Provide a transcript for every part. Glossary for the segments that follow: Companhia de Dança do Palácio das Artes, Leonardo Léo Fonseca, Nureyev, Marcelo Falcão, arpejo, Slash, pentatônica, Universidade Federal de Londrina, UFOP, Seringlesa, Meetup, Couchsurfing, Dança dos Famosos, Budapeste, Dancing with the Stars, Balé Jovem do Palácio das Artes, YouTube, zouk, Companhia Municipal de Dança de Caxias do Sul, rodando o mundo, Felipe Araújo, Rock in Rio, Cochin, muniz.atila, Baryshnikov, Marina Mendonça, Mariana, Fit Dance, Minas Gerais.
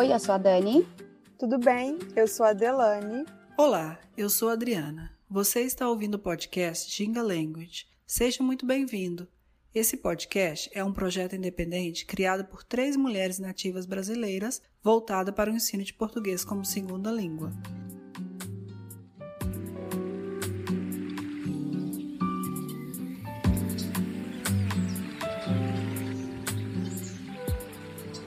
Oi, eu sou a Dani. Tudo bem? Eu sou a Delane. Olá, eu sou a Adriana. Você está ouvindo o podcast Ginga Language. Seja muito bem-vindo. Esse podcast é um projeto independente criado por 3 mulheres nativas brasileiras voltada para o ensino de português como segunda língua.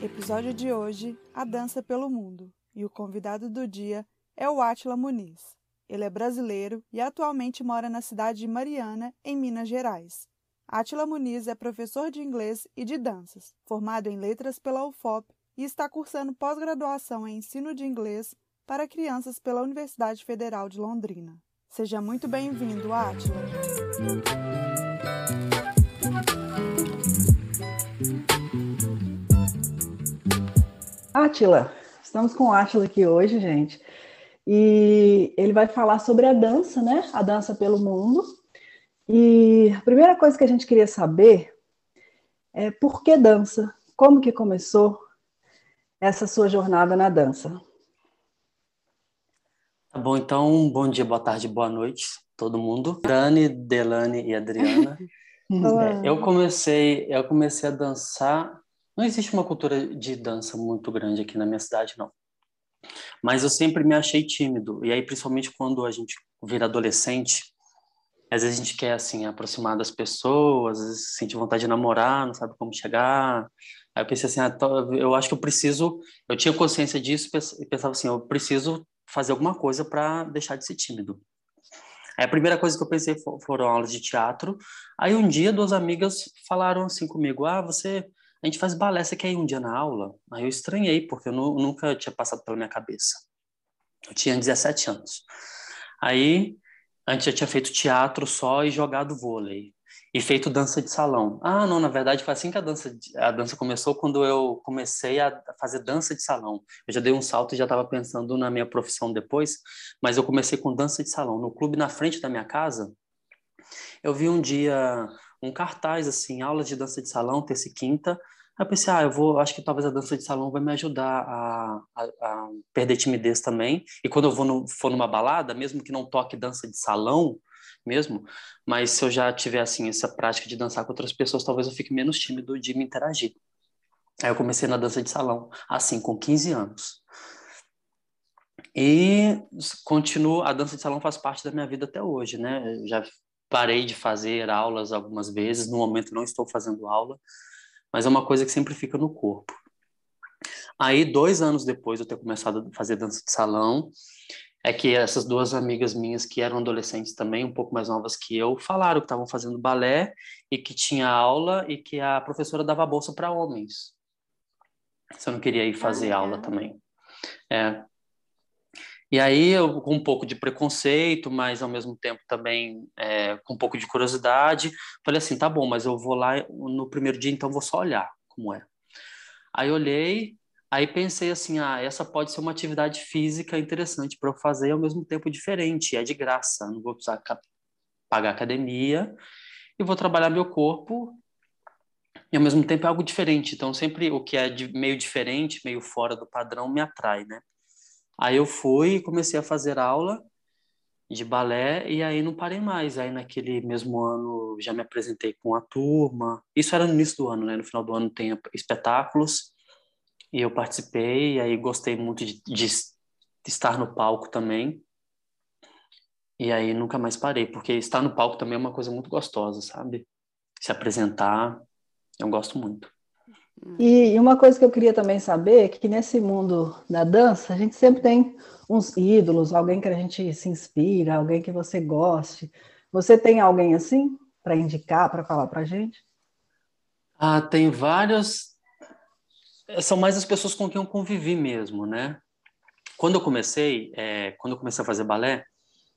Episódio de hoje, a dança pelo mundo, e o convidado do dia é o Átila Muniz. Ele é brasileiro e atualmente mora na cidade de Mariana, em Minas Gerais. Átila Muniz é professor de inglês e de danças, formado em letras pela UFOP e está cursando pós-graduação em ensino de inglês para crianças pela Universidade Federal de Londrina. Seja muito bem-vindo, Átila! Átila, estamos com o Átila aqui hoje, gente, e ele vai falar sobre a dança, né? A dança pelo mundo. E a primeira coisa que a gente queria saber é por que dança? Como que começou essa sua jornada na dança? Tá bom, então, bom dia, boa tarde, boa noite, todo mundo. Dani, Delane e Adriana. Eu comecei a dançar. Não existe uma cultura de dança muito grande aqui na minha cidade, não. Mas eu sempre me achei tímido. E aí, principalmente quando a gente vira adolescente, às vezes a gente quer, assim, aproximar das pessoas, às vezes sente vontade de namorar, não sabe como chegar. Aí eu pensei assim, eu acho que eu preciso... Eu tinha consciência disso e pensava assim, eu preciso fazer alguma coisa para deixar de ser tímido. Aí a primeira coisa que eu pensei foram aulas de teatro. Aí um dia, 2 amigas falaram assim comigo, a gente faz balé, você quer ir um dia na aula? Aí eu estranhei, porque eu nunca tinha passado pela minha cabeça. Eu tinha 17 anos. Aí, antes eu tinha feito teatro só e jogado vôlei. E feito dança de salão. Ah, não, na verdade foi assim que a dança começou, quando eu comecei a fazer dança de salão. Eu já dei um salto e já estava pensando na minha profissão depois, mas eu comecei com dança de salão. No clube na frente da minha casa, eu vi um dia... um cartaz, assim, aulas de dança de salão, terça e quinta. Aí eu pensei, acho que talvez a dança de salão vai me ajudar a perder timidez também. E quando eu for numa balada, mesmo que não toque dança de salão mesmo, mas se eu já tiver, assim, essa prática de dançar com outras pessoas, talvez eu fique menos tímido de me interagir. Aí eu comecei na dança de salão, assim, com 15 anos. E a dança de salão faz parte da minha vida até hoje, né? Eu já... parei de fazer aulas algumas vezes, no momento não estou fazendo aula, mas é uma coisa que sempre fica no corpo. Aí, 2 anos depois de eu ter começado a fazer dança de salão, é que essas 2 amigas minhas, que eram adolescentes também, um pouco mais novas que eu, falaram que estavam fazendo balé e que tinha aula e que a professora dava bolsa para homens. Se eu não queria ir fazer aula também. É. E aí, eu, com um pouco de preconceito, mas ao mesmo tempo também com um pouco de curiosidade, falei assim, tá bom, mas eu vou lá no primeiro dia, então vou só olhar como é. Aí olhei, aí pensei assim, essa pode ser uma atividade física interessante para eu fazer, ao mesmo tempo diferente, é de graça, não vou precisar pagar academia, e vou trabalhar meu corpo, e ao mesmo tempo é algo diferente, então sempre o que é meio diferente, meio fora do padrão, me atrai, né? Aí eu fui e comecei a fazer aula de balé e aí não parei mais. Aí naquele mesmo ano já me apresentei com a turma. Isso era no início do ano, né? No final do ano tem espetáculos e eu participei. E aí gostei muito de estar no palco também. E aí nunca mais parei, porque estar no palco também é uma coisa muito gostosa, sabe? Se apresentar, eu gosto muito. E uma coisa que eu queria também saber é que nesse mundo da dança, a gente sempre tem uns ídolos, alguém que a gente se inspira, alguém que você goste. Você tem alguém assim para indicar, para falar para a gente? Ah, tem vários. São mais as pessoas com quem eu convivi mesmo, né? Quando eu comecei a fazer balé,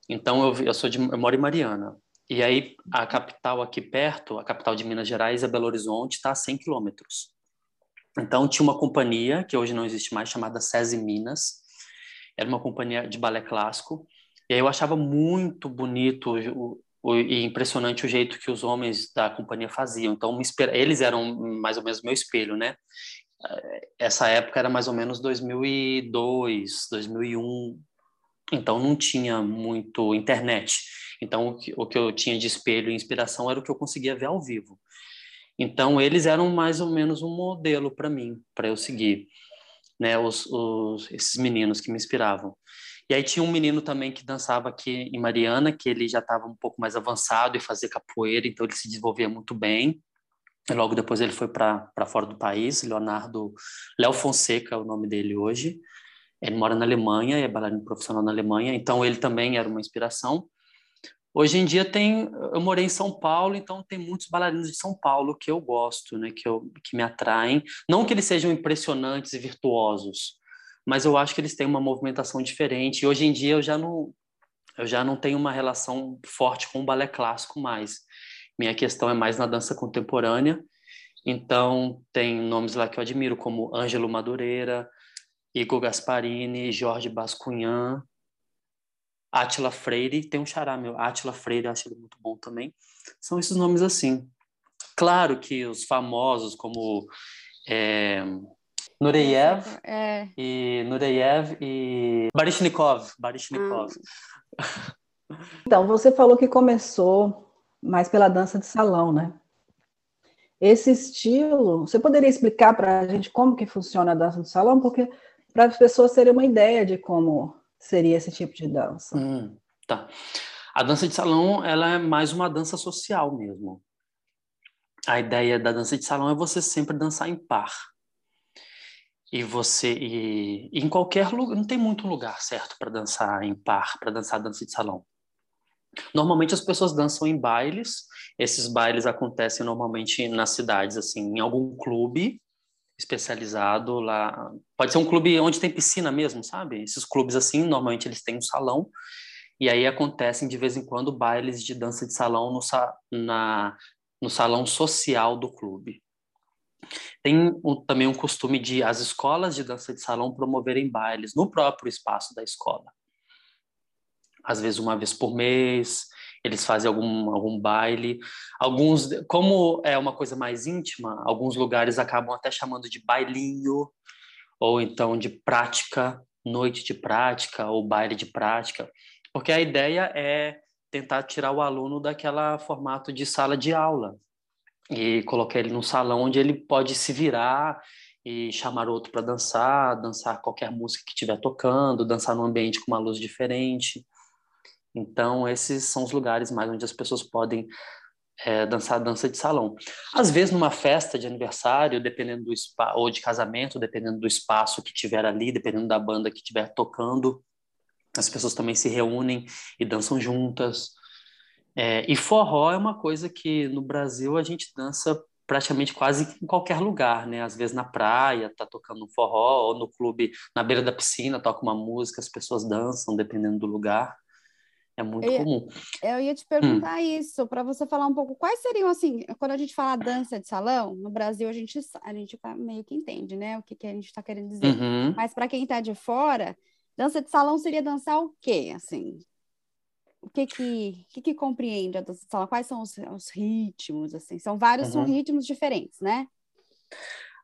então eu moro em Mariana. E aí a capital aqui perto, a capital de Minas Gerais, é Belo Horizonte, está a 100 quilômetros. Então, tinha uma companhia, que hoje não existe mais, chamada SESI Minas. Era uma companhia de balé clássico. E aí eu achava muito bonito e impressionante o jeito que os homens da companhia faziam. Então, eles eram mais ou menos meu espelho, né? essa época era mais ou menos 2002, 2001, então não tinha muito internet. Então o que eu tinha de espelho e inspiração era o que eu conseguia ver ao vivo. Então eles eram mais ou menos um modelo para mim, para eu seguir, né, esses meninos que me inspiravam. E aí tinha um menino também que dançava aqui em Mariana, que ele já estava um pouco mais avançado e fazia capoeira, então ele se desenvolvia muito bem. E logo depois ele foi para fora do país, Leonardo Léo Fonseca é o nome dele hoje. Ele mora na Alemanha, é bailarino profissional na Alemanha, então ele também era uma inspiração. Hoje em dia eu morei em São Paulo, então tem muitos bailarinos de São Paulo que eu gosto, né, que me atraem. Não que eles sejam impressionantes e virtuosos, mas eu acho que eles têm uma movimentação diferente. E hoje em dia eu já não tenho uma relação forte com o balé clássico mais. Minha questão é mais na dança contemporânea. Então, tem nomes lá que eu admiro, como Ângelo Madureira, Igor Gasparini, Jorge Bascunhan, Átila Freire, tem um xará meu, Átila Freire, acho ele muito bom também. São esses nomes assim. Claro que os famosos, como Nureyev, e Baryshnikov. Então, você falou que começou mais pela dança de salão, né? Esse estilo, você poderia explicar para a gente como que funciona a dança de salão? Porque para as pessoas terem uma ideia de como seria esse tipo de dança. Tá. A dança de salão, ela é mais uma dança social mesmo. A ideia da dança de salão é você sempre dançar em par. E em qualquer lugar, não tem muito lugar certo para dançar em par, para dançar dança de salão. Normalmente as pessoas dançam em bailes. Esses bailes acontecem normalmente nas cidades, assim, em algum clube especializado lá. Pode ser um clube onde tem piscina mesmo, sabe? Esses clubes, assim, normalmente eles têm um salão. E aí acontecem, de vez em quando, bailes de dança de salão no salão social do clube. Tem também um costume de as escolas de dança de salão promoverem bailes no próprio espaço da escola. Às vezes uma vez por mês, eles fazem algum baile. Alguns, como é uma coisa mais íntima, alguns lugares acabam até chamando de bailinho, ou então de prática, noite de prática, ou baile de prática, porque a ideia é tentar tirar o aluno daquela formato de sala de aula e colocar ele num salão onde ele pode se virar e chamar outro para dançar qualquer música que estiver tocando, dançar num ambiente com uma luz diferente. Então, esses são os lugares mais onde as pessoas podem dançar dança de salão. Às vezes, numa festa de aniversário, dependendo do ou de casamento, dependendo do espaço que tiver ali, dependendo da banda que estiver tocando, as pessoas também se reúnem e dançam juntas. E forró é uma coisa que, no Brasil, a gente dança praticamente quase em qualquer lugar, né? Às vezes na praia, tá tocando um forró, ou no clube, na beira da piscina, toca uma música, as pessoas dançam, dependendo do lugar. É muito comum. Eu ia te perguntar isso, para você falar um pouco, quais seriam, assim, quando a gente fala dança de salão, no Brasil a gente meio que entende, né, o que a gente está querendo dizer. Uhum. Mas para quem está de fora, dança de salão seria dançar o quê, assim? O que compreende a dança de salão? Quais são os ritmos, assim? São vários, são ritmos diferentes, né?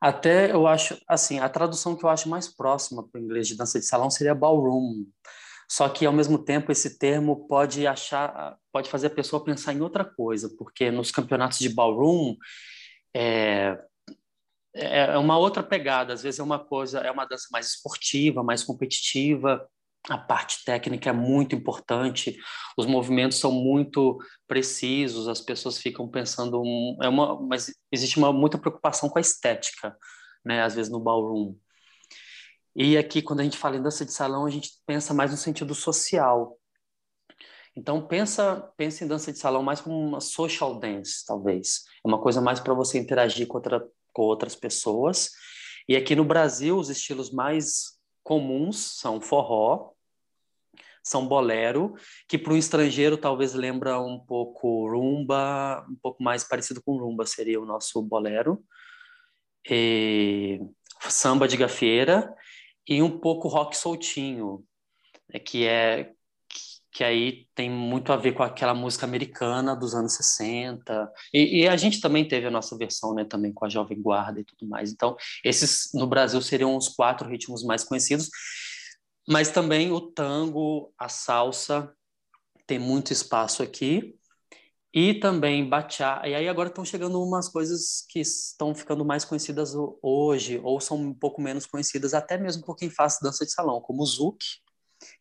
Até eu acho, assim, a tradução que eu acho mais próxima para o inglês de dança de salão seria ballroom. Só que, ao mesmo tempo, esse termo pode fazer a pessoa pensar em outra coisa, porque nos campeonatos de ballroom é uma outra pegada. Às vezes é uma dança mais esportiva, mais competitiva, a parte técnica é muito importante, os movimentos são muito precisos, as pessoas ficam pensando... mas existe muita preocupação com a estética, né? Às vezes no ballroom. E aqui, quando a gente fala em dança de salão, a gente pensa mais no sentido social. Então, pensa em dança de salão mais como uma social dance, talvez. É uma coisa mais para você interagir com outras pessoas. E aqui no Brasil, os estilos mais comuns são forró, são bolero, que para o estrangeiro talvez lembra um pouco rumba, um pouco mais parecido com rumba seria o nosso bolero. E samba de gafieira. E um pouco rock soltinho, que é que aí tem muito a ver com aquela música americana dos anos 60. E a gente também teve a nossa versão, né, também com a Jovem Guarda e tudo mais. Então, esses no Brasil seriam os 4 ritmos mais conhecidos, mas também o tango, a salsa, tem muito espaço aqui. E também bachá. E aí agora estão chegando umas coisas que estão ficando mais conhecidas hoje, ou são um pouco menos conhecidas, até mesmo por quem faz dança de salão, como o zouk,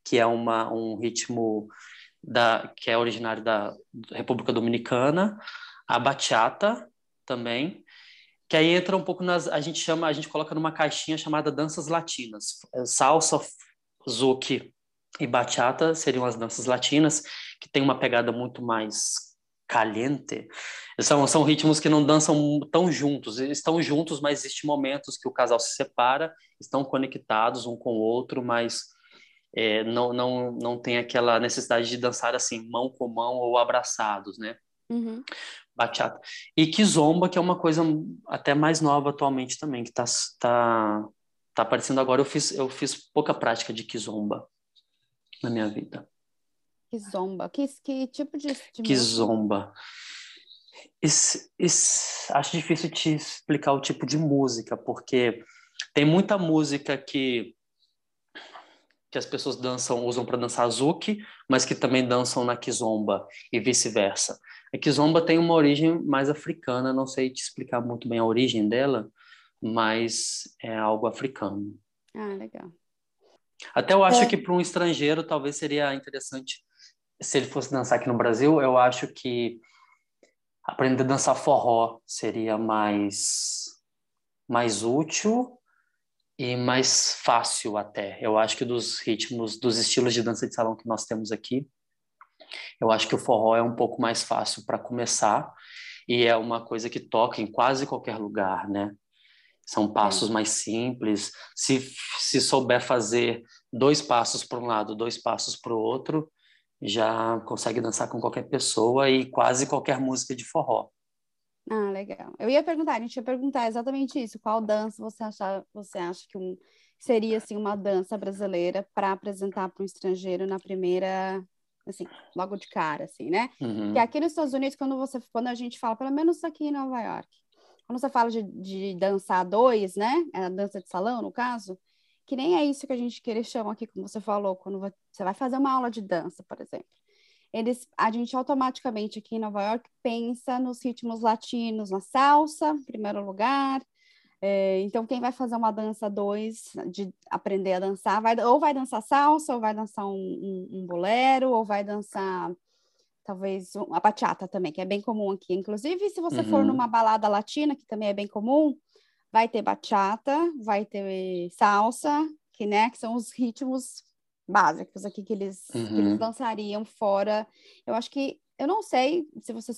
que é um ritmo que é originário da República Dominicana, a bachata também, que aí entra um pouco nas... a gente coloca numa caixinha chamada danças latinas. Salsa, zouk e bachata seriam as danças latinas, que tem uma pegada muito mais... caliente. São ritmos que não dançam tão juntos. Eles estão juntos, mas existem momentos que o casal se separa, estão conectados um com o outro, mas não tem aquela necessidade de dançar assim, mão com mão ou abraçados, né? Uhum. Bachata. E kizomba, que é uma coisa até mais nova atualmente também, que tá aparecendo agora. Eu fiz pouca prática de kizomba na minha vida. Kizomba. Que tipo de... Kizomba. Acho difícil te explicar o tipo de música, porque tem muita música que as pessoas usam para dançar zouk, mas que também dançam na kizomba e vice-versa. A kizomba tem uma origem mais africana, não sei te explicar muito bem a origem dela, mas é algo africano. Ah, legal. Até eu acho que para um estrangeiro talvez seria interessante... Se ele fosse dançar aqui no Brasil, eu acho que aprender a dançar forró seria mais útil e mais fácil até. Eu acho que dos ritmos, dos estilos de dança de salão que nós temos aqui, eu acho que o forró é um pouco mais fácil para começar e é uma coisa que toca em quase qualquer lugar, né? São passos mais simples. Se souber fazer 2 passos para um lado, 2 passos para o outro... já consegue dançar com qualquer pessoa e quase qualquer música de forró. Ah, legal. A gente ia perguntar exatamente isso. Qual dança você acha que seria assim, uma dança brasileira para apresentar para um estrangeiro na primeira, assim, logo de cara, assim, né? Uhum. Que aqui nos Estados Unidos, quando a gente fala, pelo menos aqui em Nova York, quando você fala de dançar 2, né? A dança de salão, no caso... que nem é isso que a gente chama aqui, como você falou, quando você vai fazer uma aula de dança, por exemplo. A gente automaticamente aqui em Nova York pensa nos ritmos latinos, na salsa, em primeiro lugar. Então, quem vai fazer uma dança 2, de aprender a dançar, vai dançar salsa, ou vai dançar um bolero, ou vai dançar, talvez, a bachata também, que é bem comum aqui. Inclusive, se você for numa balada latina, que também é bem comum, vai ter bachata, vai ter salsa, que, né, que são os ritmos básicos aqui que eles dançariam fora. Eu acho que, eu não sei se você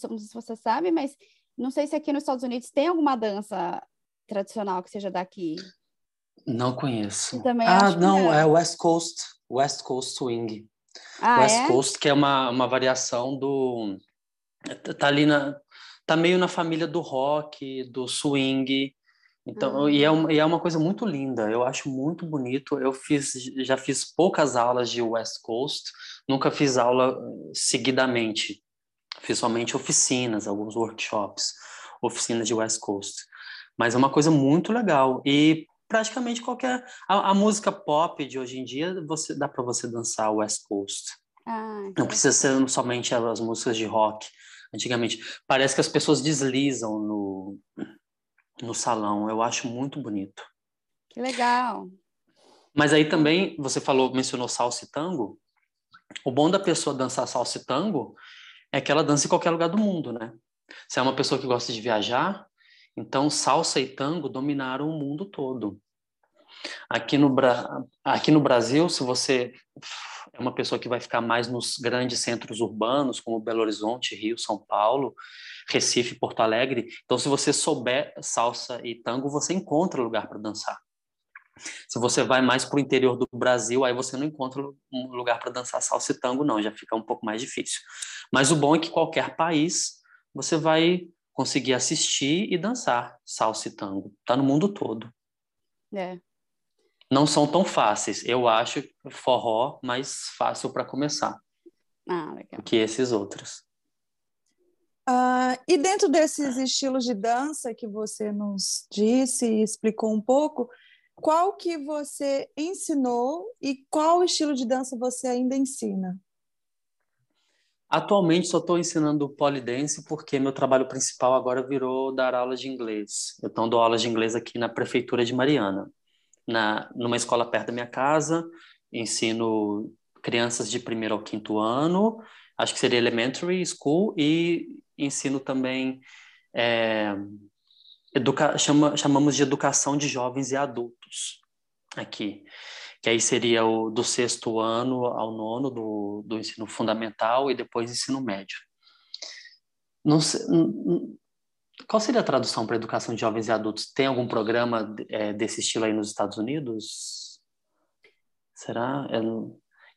sabe, mas não sei se aqui nos Estados Unidos tem alguma dança tradicional que seja daqui. Não conheço. É West Coast Swing. Ah, West Coast, que é uma variação do... Tá meio na família do rock, do swing... Então, é uma coisa muito linda, eu acho muito bonito. Já fiz poucas aulas de West Coast, nunca fiz aula seguidamente. Fiz somente oficinas, alguns workshops, oficinas de West Coast. Mas é uma coisa muito legal. E praticamente a música pop de hoje em dia, dá para você dançar West Coast. Não precisa ser somente as músicas de rock. Antigamente, parece que as pessoas deslizam no salão, eu acho muito bonito. Que legal! Mas aí também, você mencionou salsa e tango, o bom da pessoa dançar salsa e tango é que ela dança em qualquer lugar do mundo, né? Se é uma pessoa que gosta de viajar, então salsa e tango dominaram o mundo todo. Aqui no Brasil, se você é uma pessoa que vai ficar mais nos grandes centros urbanos, como Belo Horizonte, Rio, São Paulo, Recife, Porto Alegre, então se você souber salsa e tango, você encontra lugar para dançar. Se você vai mais para o interior do Brasil, aí você não encontra um lugar para dançar salsa e tango, não, já fica um pouco mais difícil. Mas o bom é que qualquer país você vai conseguir assistir e dançar salsa e tango. Está no mundo todo. É. Não são tão fáceis. Eu acho forró mais fácil para começar. legal. Que esses outros. E dentro desses estilos de dança que você nos disse e explicou um pouco, qual que você ensinou e qual estilo de dança você ainda ensina? Atualmente só estou ensinando polidense porque meu trabalho principal agora virou dar aulas de inglês. Eu dou aulas de inglês aqui na prefeitura de Mariana, numa escola perto da minha casa. Ensino crianças de 1º ao 5º ano, acho que seria elementary school, e ensino também, chamamos de educação de jovens e adultos aqui, que aí seria do 6º ano ao 9º do ensino fundamental e depois ensino médio. Não sei, qual seria a tradução para educação de jovens e adultos? Tem algum programa desse estilo aí nos Estados Unidos? Será?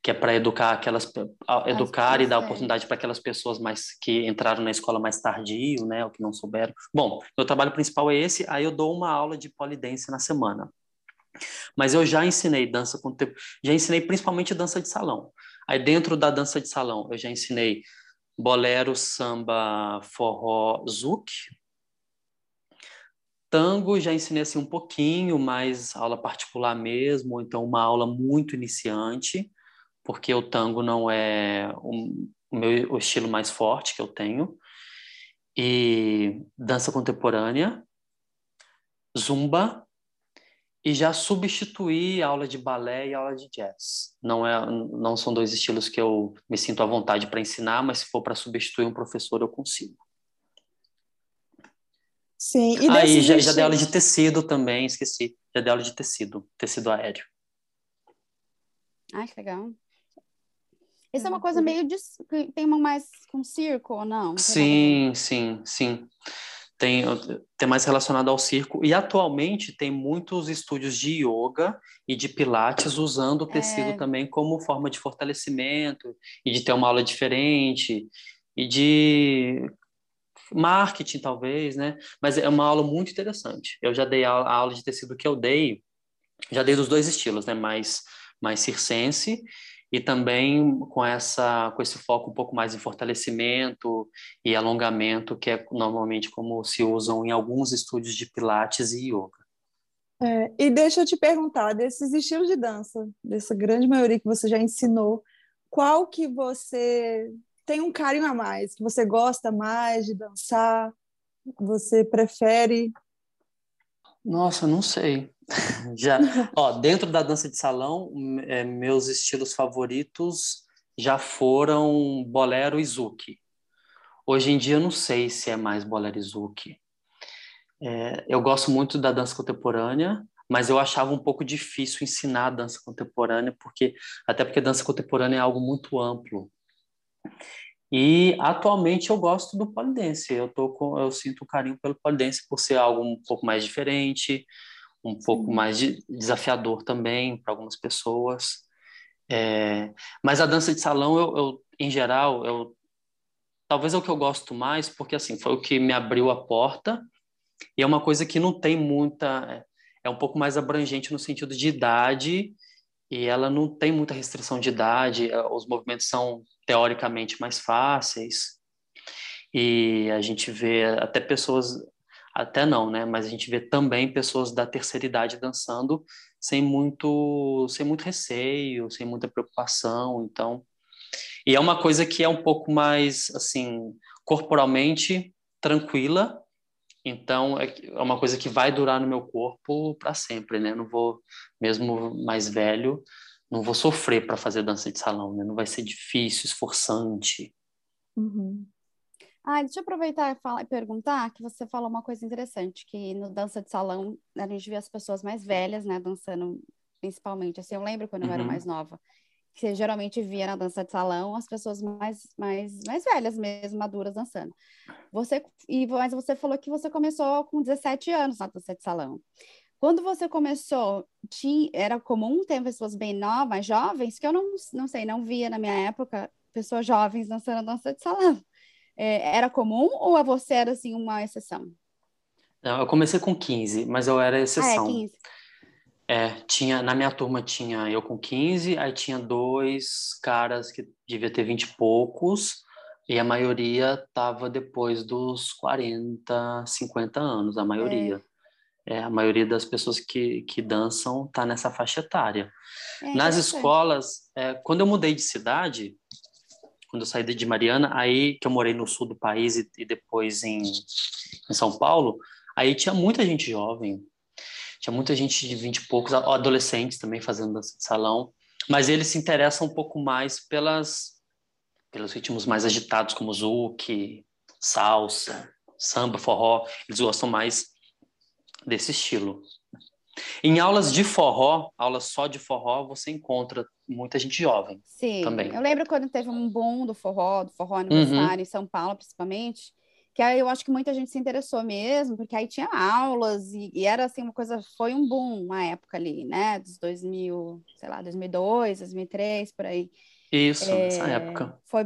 Que é para educar educar e dar oportunidade para aquelas pessoas que entraram na escola mais tardio, né, ou que não souberam. Bom, meu trabalho principal é esse, aí eu dou uma aula de polidense na semana. Mas eu já ensinei dança contemporânea, já ensinei principalmente dança de salão. Aí dentro da dança de salão, eu já ensinei bolero, samba, forró, zouk. Tango já ensinei assim um pouquinho, mas aula particular mesmo, ou então uma aula muito iniciante, porque o tango não é o estilo mais forte que eu tenho. E dança contemporânea, zumba, e já substituí a aula de balé e a aula de jazz. Não são dois estilos que eu me sinto à vontade para ensinar, mas se for para substituir um professor, eu consigo. Sim. E já dei aula de tecido também, esqueci. Já dei aula de tecido aéreo. Que legal. Isso é uma coisa meio de... Tem uma mais com circo ou não? Sim. Tem mais relacionado ao circo. E atualmente tem muitos estúdios de yoga e de pilates usando o tecido também como forma de fortalecimento e de ter uma aula diferente e de marketing, talvez, né? Mas é uma aula muito interessante. Eu já dei a aula de tecido que eu dei, já dei dos dois estilos, né? Mais circense e também com esse foco um pouco mais em fortalecimento e alongamento, que é normalmente como se usam em alguns estúdios de pilates e yoga. E deixa eu te perguntar, desses estilos de dança, dessa grande maioria que você já ensinou, qual que você tem um carinho a mais, que você gosta mais de dançar, você prefere? Nossa, não sei. Já, dentro da dança de salão, meus estilos favoritos já foram bolero e zouk. Hoje em dia eu não sei se é mais bolero e zouk. Eu gosto muito da dança contemporânea, mas eu achava um pouco difícil ensinar a dança contemporânea, até porque a dança contemporânea é algo muito amplo. E atualmente eu gosto do polidense. Eu sinto carinho pelo polidense por ser algo um pouco mais diferente, um pouco mais desafiador também para algumas pessoas. Mas a dança de salão, em geral, talvez é o que eu gosto mais, porque assim, foi o que me abriu a porta, e é uma coisa que não tem muita... É um pouco mais abrangente no sentido de idade, e ela não tem muita restrição de idade, os movimentos são teoricamente mais fáceis, e a gente vê até pessoas... Até não, né? Mas a gente vê também pessoas da terceira idade dançando sem muito receio, sem muita preocupação, então... E é uma coisa que é um pouco mais, assim, corporalmente tranquila, então é uma coisa que vai durar no meu corpo para sempre, né? Não vou, mesmo mais velho, não vou sofrer para fazer dança de salão, né? Não vai ser difícil, esforçante. Uhum. Deixa eu aproveitar e perguntar que você falou uma coisa interessante, que no dança de salão a gente vê as pessoas mais velhas, né, dançando principalmente. Assim, eu lembro quando eu era mais nova, que você geralmente via na dança de salão as pessoas mais velhas mesmo, maduras, dançando. Mas você falou que você começou com 17 anos na dança de salão. Quando você começou, era comum ter pessoas bem novas, jovens, que eu não sei, não via na minha época pessoas jovens dançando na dança de salão. Era comum ou você era, assim, uma exceção? Não, eu comecei com 15, mas eu era exceção. 15. Tinha, na minha turma tinha eu com 15, aí tinha dois caras que devia ter 20 e poucos, e a maioria estava depois dos 40, 50 anos, a maioria. A maioria das pessoas que dançam está nessa faixa etária. Nas escolas, quando eu mudei de cidade, quando eu saí de Mariana, aí que eu morei no sul do país e depois em São Paulo, aí tinha muita gente jovem. Tinha muita gente de 20 e poucos, adolescentes também fazendo dança de salão, mas eles se interessam um pouco mais pelos ritmos mais agitados, como zouk, salsa, samba, forró. Eles gostam mais desse estilo. Em aulas de forró, aulas só de forró, você encontra muita gente jovem. Sim, também. Eu lembro quando teve um boom do forró aniversário em São Paulo, principalmente, que aí eu acho que muita gente se interessou mesmo, porque aí tinha aulas e era assim uma coisa, foi um boom na época ali, né? Dos 2000, sei lá, 2002, 2003, por aí. Isso, nessa época. Foi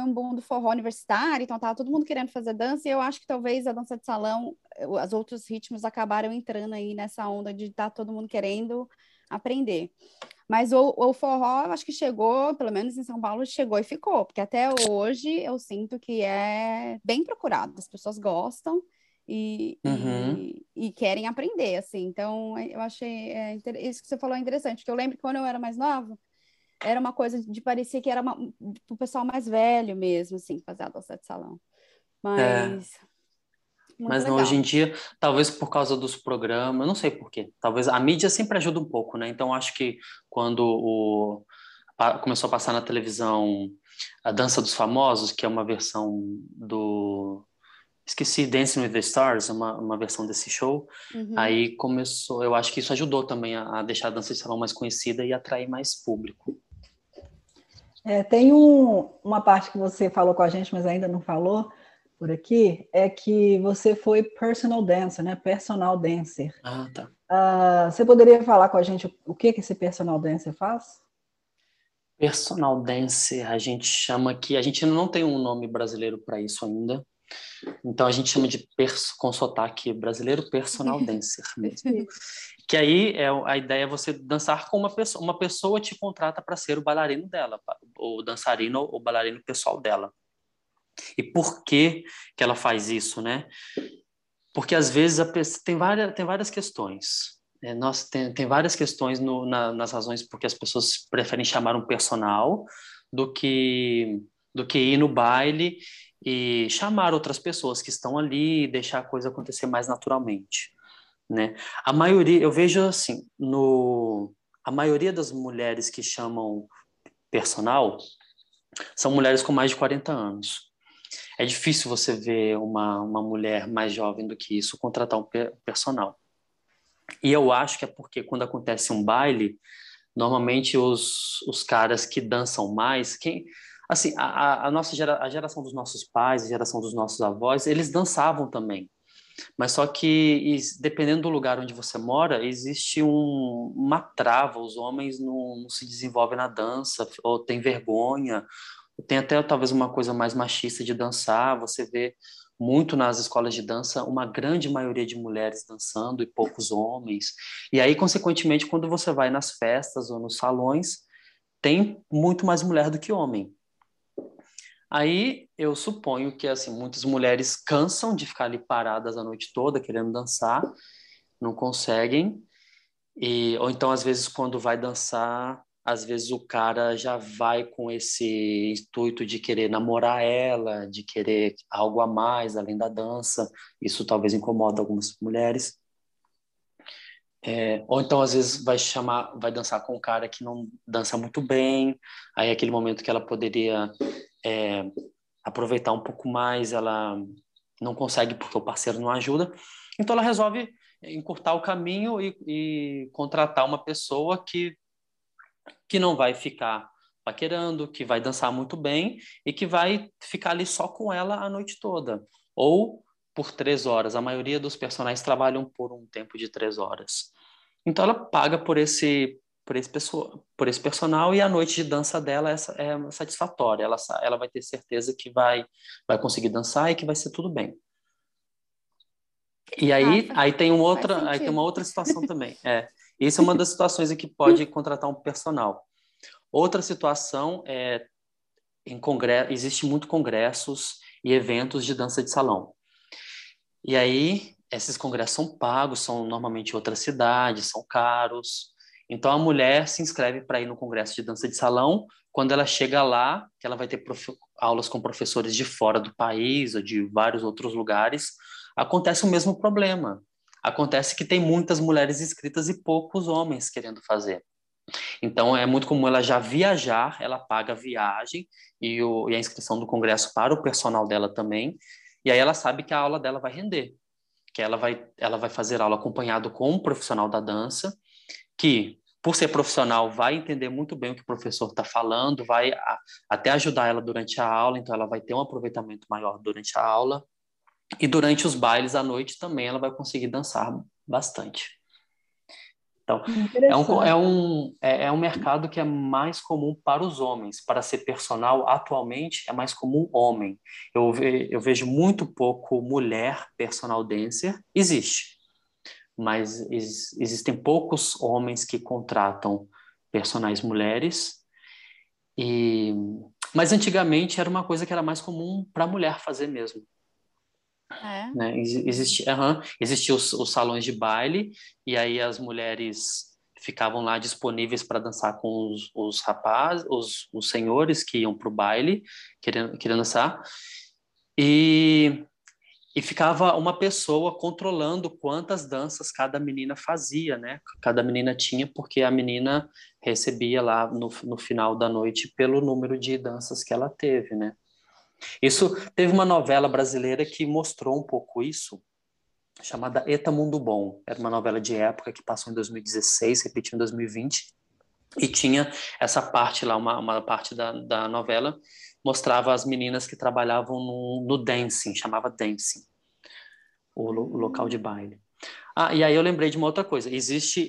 um boom do forró universitário, então tava todo mundo querendo fazer dança, e eu acho que talvez a dança de salão, os outros ritmos acabaram entrando aí nessa onda de estar todo mundo querendo aprender. Mas o forró, eu acho que chegou, pelo menos em São Paulo, chegou e ficou. Porque até hoje eu sinto que é bem procurado. As pessoas gostam e querem aprender, assim. Então, eu achei... isso que você falou é interessante. Porque eu lembro que quando eu era mais nova, era uma coisa de parecer que era o pessoal mais velho mesmo, assim, fazer a dança de salão. Mas não, hoje em dia, talvez por causa dos programas, não sei por quê. Talvez a mídia sempre ajuda um pouco, né? Então, acho que quando começou a passar na televisão a Dança dos Famosos, que é uma versão Dancing with the Stars, uma versão desse show. Aí começou... Eu acho que isso ajudou também a deixar a dança de salão mais conhecida e atrair mais público. Tem uma parte que você falou com a gente, mas ainda não falou... por aqui, é que você foi personal dancer, né? Personal dancer. Ah, tá. Você poderia falar com a gente o que esse personal dancer faz? Personal dancer, a gente chama aqui... A gente não tem um nome brasileiro para isso ainda. Então, a gente chama de, com sotaque brasileiro, personal dancer. Que aí, a ideia é você dançar com uma pessoa. Uma pessoa te contrata para ser o bailarino dela, o dançarino ou bailarino pessoal dela. E por que ela faz isso, né? Porque às vezes a pessoa tem várias questões. Tem várias questões nas razões porque as pessoas preferem chamar um personal do que ir no baile e chamar outras pessoas que estão ali e deixar a coisa acontecer mais naturalmente, né? A maioria, eu vejo assim, a maioria das mulheres que chamam personal são mulheres com mais de 40 anos. É difícil você ver uma mulher mais jovem do que isso contratar um personal. E eu acho que é porque quando acontece um baile, normalmente os caras que dançam mais, assim, a geração dos nossos pais, a geração dos nossos avós, eles dançavam também. Mas só que, dependendo do lugar onde você mora, existe uma trava. Os homens não se desenvolvem na dança, ou têm vergonha. Tem até talvez uma coisa mais machista de dançar. Você vê muito nas escolas de dança uma grande maioria de mulheres dançando e poucos homens. E aí, consequentemente, quando você vai nas festas ou nos salões, tem muito mais mulher do que homem. Aí eu suponho que assim, muitas mulheres cansam de ficar ali paradas a noite toda querendo dançar, não conseguem. Ou então, às vezes, quando vai dançar... Às vezes o cara já vai com esse intuito de querer namorar ela, de querer algo a mais, além da dança. Isso talvez incomoda algumas mulheres. Ou então, às vezes, vai dançar com um cara que não dança muito bem. Aí é aquele momento que ela poderia aproveitar um pouco mais, ela não consegue porque o parceiro não ajuda. Então ela resolve encurtar o caminho e contratar uma pessoa que não vai ficar paquerando, que vai dançar muito bem e que vai ficar ali só com ela a noite toda. Ou por 3 horas. A maioria dos personagens trabalham por um tempo de 3 horas. Então ela paga por esse personal e a noite de dança dela é satisfatória. Ela vai ter certeza que vai conseguir dançar e que vai ser tudo bem. E aí tem uma outra situação também. Essa é uma das situações em que pode contratar um personal. Outra situação é, existe muito congressos e eventos de dança de salão. E aí, esses congressos são pagos, são normalmente em outras cidades, são caros. Então, a mulher se inscreve para ir no congresso de dança de salão. Quando ela chega lá, que ela vai ter aulas com professores de fora do país ou de vários outros lugares, acontece o mesmo problema. Acontece que tem muitas mulheres inscritas e poucos homens querendo fazer. Então, é muito comum ela já viajar, ela paga a viagem e a inscrição do congresso para o personal dela também. E aí ela sabe que a aula dela vai render, que ela vai fazer aula acompanhado com um profissional da dança, que, por ser profissional, vai entender muito bem o que o professor está falando, vai até ajudar ela durante a aula, então ela vai ter um aproveitamento maior durante a aula. E durante os bailes à noite também ela vai conseguir dançar bastante. Então, é um mercado que é mais comum para os homens. Para ser personal, atualmente, é mais comum homem. Eu vejo muito pouco mulher personal dancer. Existe. Mas existem poucos homens que contratam personais mulheres. Mas antigamente era uma coisa que era mais comum para a mulher fazer mesmo. É. Né? Existiam os salões de baile, e aí as mulheres ficavam lá disponíveis para dançar com os rapazes, os senhores que iam para o baile querendo dançar, e ficava uma pessoa controlando quantas danças cada menina fazia, né? Cada menina tinha, porque a menina recebia lá no final da noite pelo número de danças que ela teve, né? Isso, teve uma novela brasileira que mostrou um pouco isso, chamada Eta Mundo Bom. Era uma novela de época que passou em 2016, repetiu em 2020, e tinha essa parte lá, uma parte da novela, mostrava as meninas que trabalhavam no dancing, chamava dancing, o local de baile. Ah, e aí eu lembrei de uma outra coisa.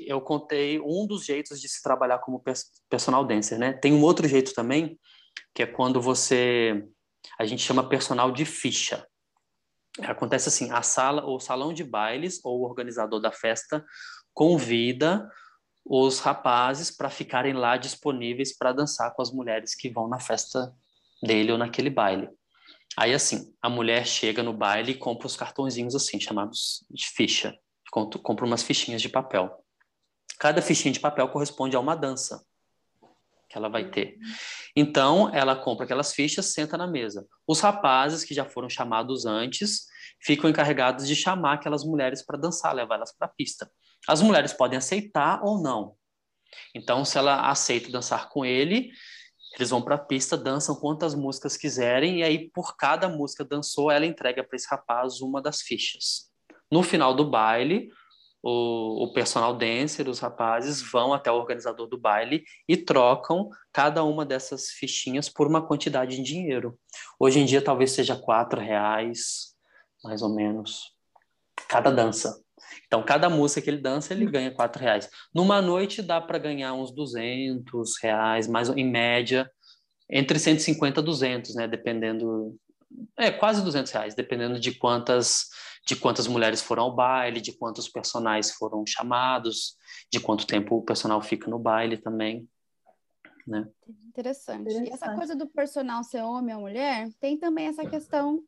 Eu contei um dos jeitos de se trabalhar como personal dancer, né? Tem um outro jeito também, que é quando a gente chama personal de ficha. Acontece assim, o salão de bailes ou o organizador da festa convida os rapazes para ficarem lá disponíveis para dançar com as mulheres que vão na festa dele ou naquele baile. Aí assim, a mulher chega no baile e compra os cartãozinhos assim, chamados de ficha. Compra umas fichinhas de papel. Cada fichinha de papel corresponde a uma dança que ela vai ter. Então, ela compra aquelas fichas, senta na mesa. Os rapazes, que já foram chamados antes, ficam encarregados de chamar aquelas mulheres para dançar, levá-las para a pista. As mulheres podem aceitar ou não. Então, se ela aceita dançar com ele, eles vão para a pista, dançam quantas músicas quiserem, e aí, por cada música dançou, ela entrega para esse rapaz uma das fichas. No final do baile, o personal dancer, os rapazes vão até o organizador do baile e trocam cada uma dessas fichinhas por uma quantidade de dinheiro. Hoje em dia talvez seja R$4, mais ou menos, cada dança. Então, cada música que ele dança, ele ganha R$4. Numa noite dá para ganhar uns R$200, mais em média, entre 150 e 200, né? Dependendo... quase R$200, dependendo de quantas mulheres foram ao baile, de quantos personagens foram chamados, de quanto tempo o personal fica no baile também, né? Interessante. E essa coisa do personal ser homem ou mulher, tem também essa questão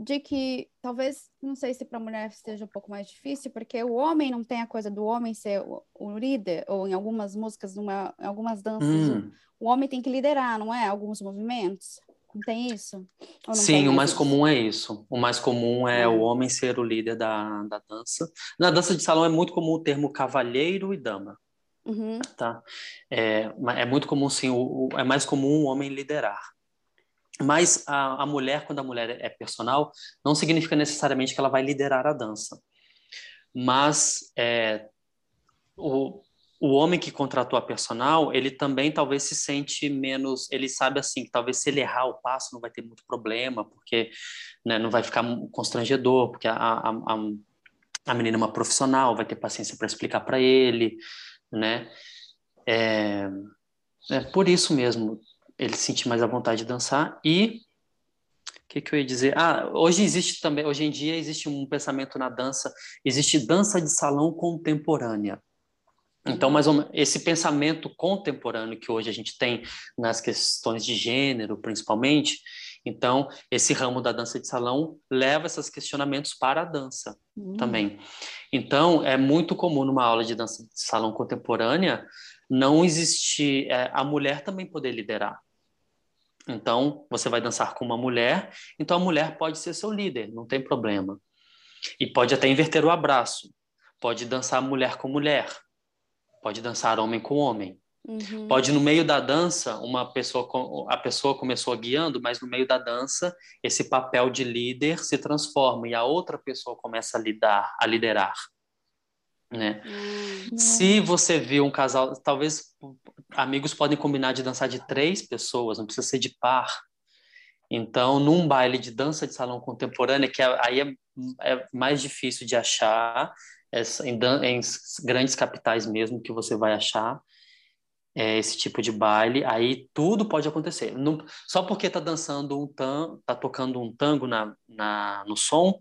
de que, talvez, não sei se para a mulher seja um pouco mais difícil, porque o homem não tem a coisa do homem ser o líder, ou em algumas músicas, em algumas danças, o homem tem que liderar, não é? Alguns movimentos. Não tem isso? Não? Sim, tem o mais comum é isso. O mais comum é o homem ser o líder da dança. Na dança de salão é muito comum o termo cavalheiro e dama. Uhum. Tá? É muito comum, sim. É mais comum o homem liderar. Mas a mulher, quando a mulher é personal, não significa necessariamente que ela vai liderar a dança. Mas o homem que contratou a personal, ele também talvez se sente menos... Ele sabe assim, que talvez se ele errar o passo não vai ter muito problema, porque, né, não vai ficar constrangedor, porque a menina é uma profissional, vai ter paciência para explicar para ele, né? É por isso mesmo, ele se sente mais à vontade de dançar. E... o que eu ia dizer? Hoje em dia existe um pensamento na dança, existe dança de salão contemporânea. Então, mais ou menos, esse pensamento contemporâneo que hoje a gente tem nas questões de gênero, principalmente, então, esse ramo da dança de salão leva esses questionamentos para a dança também. Então, é muito comum numa aula de dança de salão contemporânea não existir... a mulher também poder liderar. Então, você vai dançar com uma mulher, então a mulher pode ser seu líder, não tem problema. E pode até inverter o abraço. Pode dançar mulher com mulher. Pode dançar homem com homem. Uhum. Pode, no meio da dança, a pessoa começou guiando, mas no meio da dança, esse papel de líder se transforma e a outra pessoa começa a liderar. Né? Uhum. Se você viu um casal, talvez amigos podem combinar de dançar de 3 pessoas, não precisa ser de par. Então, num baile de dança de salão contemporânea, que aí é mais difícil de achar, em grandes capitais mesmo que você vai achar esse tipo de baile, aí tudo pode acontecer. Não, só porque tá dançando um tango, tá tocando um tango no som,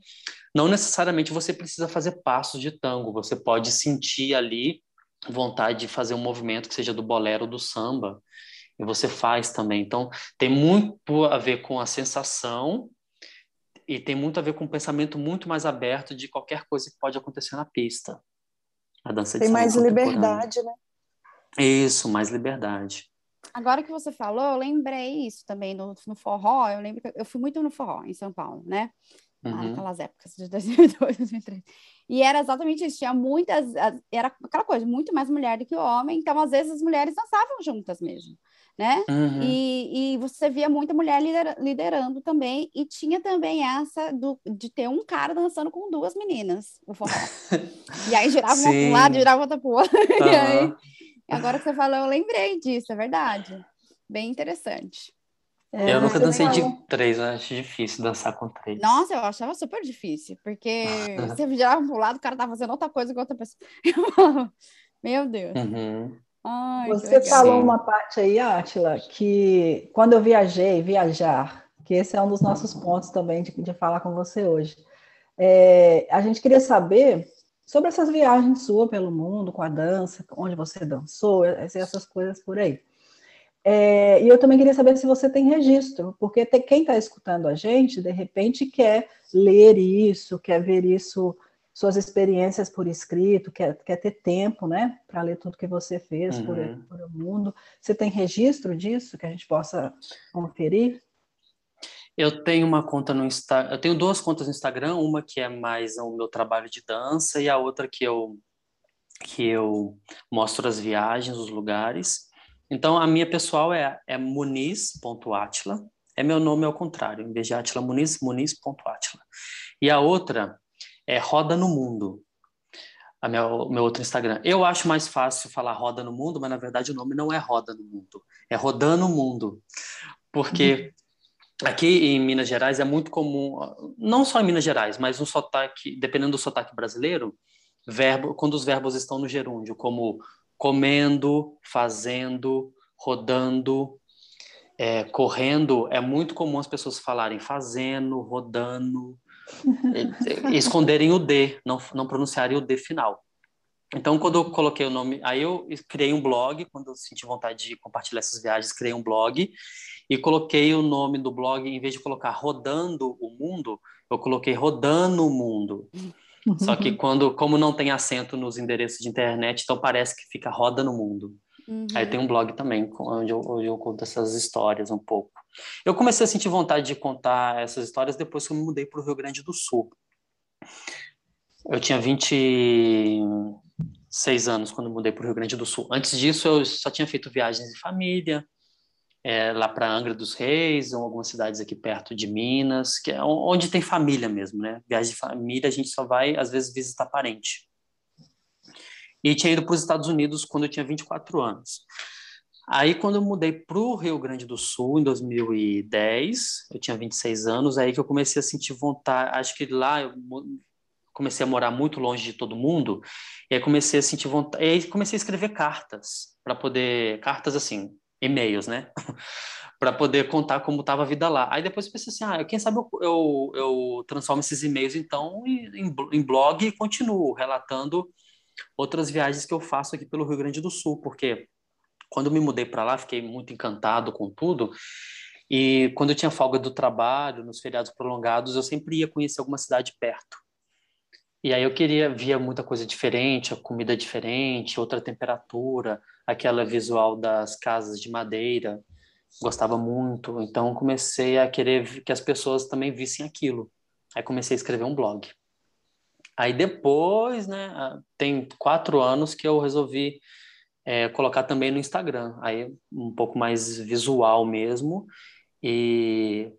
não necessariamente você precisa fazer passos de tango, você pode sentir ali vontade de fazer um movimento que seja do bolero ou do samba, e você faz também. Então, tem muito a ver com a sensação e tem muito a ver com um pensamento muito mais aberto de qualquer coisa que pode acontecer na pista. A dança tem mais liberdade, né? Isso, mais liberdade. Agora que você falou, eu lembrei isso também no forró. Eu lembro que eu fui muito no forró em São Paulo, né? Uhum. Naquelas épocas de 2002, 2003. E era exatamente isso. Tinha muitas... Era aquela coisa, muito mais mulher do que o homem. Então, às vezes, as mulheres dançavam juntas mesmo, né? Uhum. E você via muita mulher liderando também. E tinha também essa de ter um cara dançando com 2 meninas, o forró. E aí, girava uma para um lado, girava outra para o outro. Uhum. E aí... Agora que você falou, eu lembrei disso, é verdade. Bem interessante. Eu nunca dancei de 3, eu acho difícil dançar com 3. Nossa, eu achava super difícil, porque você virava para um lado, o cara estava fazendo outra coisa com outra pessoa. Meu Deus. Uhum. Ai, você falou uma parte aí, Átila, que quando eu viajar, que esse é um dos nossos pontos também de falar com você hoje. A gente queria saber... sobre essas viagens suas pelo mundo, com a dança, onde você dançou, essas coisas por aí. E eu também queria saber se você tem registro, porque quem está escutando a gente, de repente, quer ler isso, quer ver isso, suas experiências por escrito, quer ter tempo, né, para ler tudo que você fez por o mundo. Você tem registro disso, que a gente possa conferir? Eu tenho uma conta no Instagram, eu tenho 2 contas no Instagram, uma que é mais o meu trabalho de dança e a outra que eu mostro as viagens, os lugares. Então, a minha pessoal é muniz.atila, é meu nome ao contrário, em vez de Átila Muniz, muniz.atila. E a outra é Roda no Mundo, meu outro Instagram. Eu acho mais fácil falar Roda no Mundo, mas na verdade o nome não é Roda no Mundo, é Rodando o Mundo, porque... Aqui em Minas Gerais é muito comum, não só em Minas Gerais, mas um sotaque, dependendo do sotaque brasileiro, quando os verbos estão no gerúndio, como comendo, fazendo, rodando, correndo, é muito comum as pessoas falarem fazendo, rodando, esconderem o D, não pronunciarem o D final. Então, quando eu coloquei o nome... Aí eu criei um blog, quando eu senti vontade de compartilhar essas viagens, criei um blog e coloquei o nome do blog, em vez de colocar Rodando o Mundo, eu coloquei Rodando o Mundo. Só que como não tem acento nos endereços de internet, então parece que fica Roda no Mundo. Aí tem um blog também, onde eu conto essas histórias um pouco. Eu comecei a sentir vontade de contar essas histórias depois que eu me mudei para o Rio Grande do Sul. Eu tinha 26 anos quando eu mudei para o Rio Grande do Sul. Antes disso, eu só tinha feito viagens em família, lá para Angra dos Reis, ou algumas cidades aqui perto de Minas, que é onde tem família mesmo, né? Viagem de família, a gente só vai, às vezes, visitar parente. E tinha ido para os Estados Unidos quando eu tinha 24 anos. Aí, quando eu mudei para o Rio Grande do Sul, em 2010, eu tinha 26 anos, aí que eu comecei a sentir vontade, acho que lá... Comecei a morar muito longe de todo mundo, e aí comecei a sentir vontade, e aí comecei a escrever cartas, cartas assim, e-mails, né, para poder contar como estava a vida lá. Aí depois eu pensei assim, quem sabe eu transformo esses e-mails então em blog e continuo relatando outras viagens que eu faço aqui pelo Rio Grande do Sul, porque quando eu me mudei para lá, fiquei muito encantado com tudo. E quando eu tinha folga do trabalho, nos feriados prolongados, eu sempre ia conhecer alguma cidade perto. E aí eu via muita coisa diferente, comida diferente, outra temperatura, aquela visual das casas de madeira, gostava muito. Então comecei a querer que as pessoas também vissem aquilo. Aí comecei a escrever um blog. Aí depois, né, tem 4 anos que eu resolvi colocar também no Instagram. Aí um pouco mais visual mesmo. E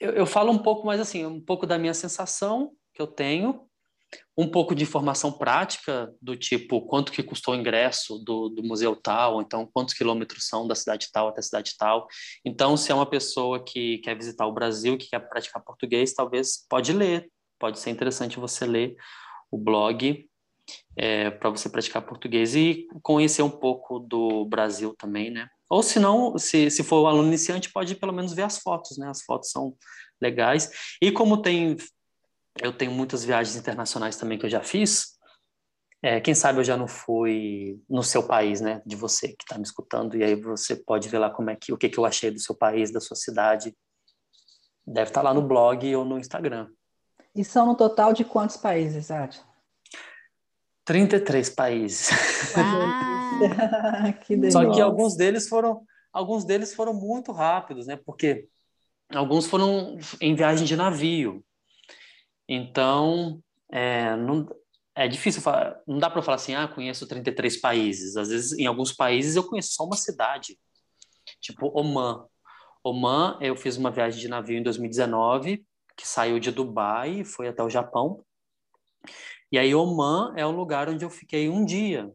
eu falo um pouco mais assim, um pouco da minha sensação que eu tenho, um pouco de informação prática, do tipo quanto que custou o ingresso do museu tal, então quantos quilômetros são da cidade tal até a cidade tal. Então, se é uma pessoa que quer visitar o Brasil, que quer praticar português, talvez pode ler, pode ser interessante você ler o blog para você praticar português e conhecer um pouco do Brasil também, né? Ou se não, se for um aluno iniciante, pode pelo menos ver as fotos, né? As fotos são legais. E como eu tenho muitas viagens internacionais também que eu já fiz. Quem sabe eu já não fui no seu país, né? De você que está me escutando. E aí você pode ver lá o que eu achei do seu país, da sua cidade. Deve estar lá no blog ou no Instagram. E são no total de quantos países, Átila? 33 países. Ah, que delícia. Só que alguns deles foram muito rápidos, né? Porque alguns foram em viagem de navio. Então, é difícil falar, não dá para falar assim, conheço 33 países. Às vezes, em alguns países, eu conheço só uma cidade, tipo Omã. Omã, eu fiz uma viagem de navio em 2019, que saiu de Dubai e foi até o Japão. E aí, Omã é o lugar onde eu fiquei um dia.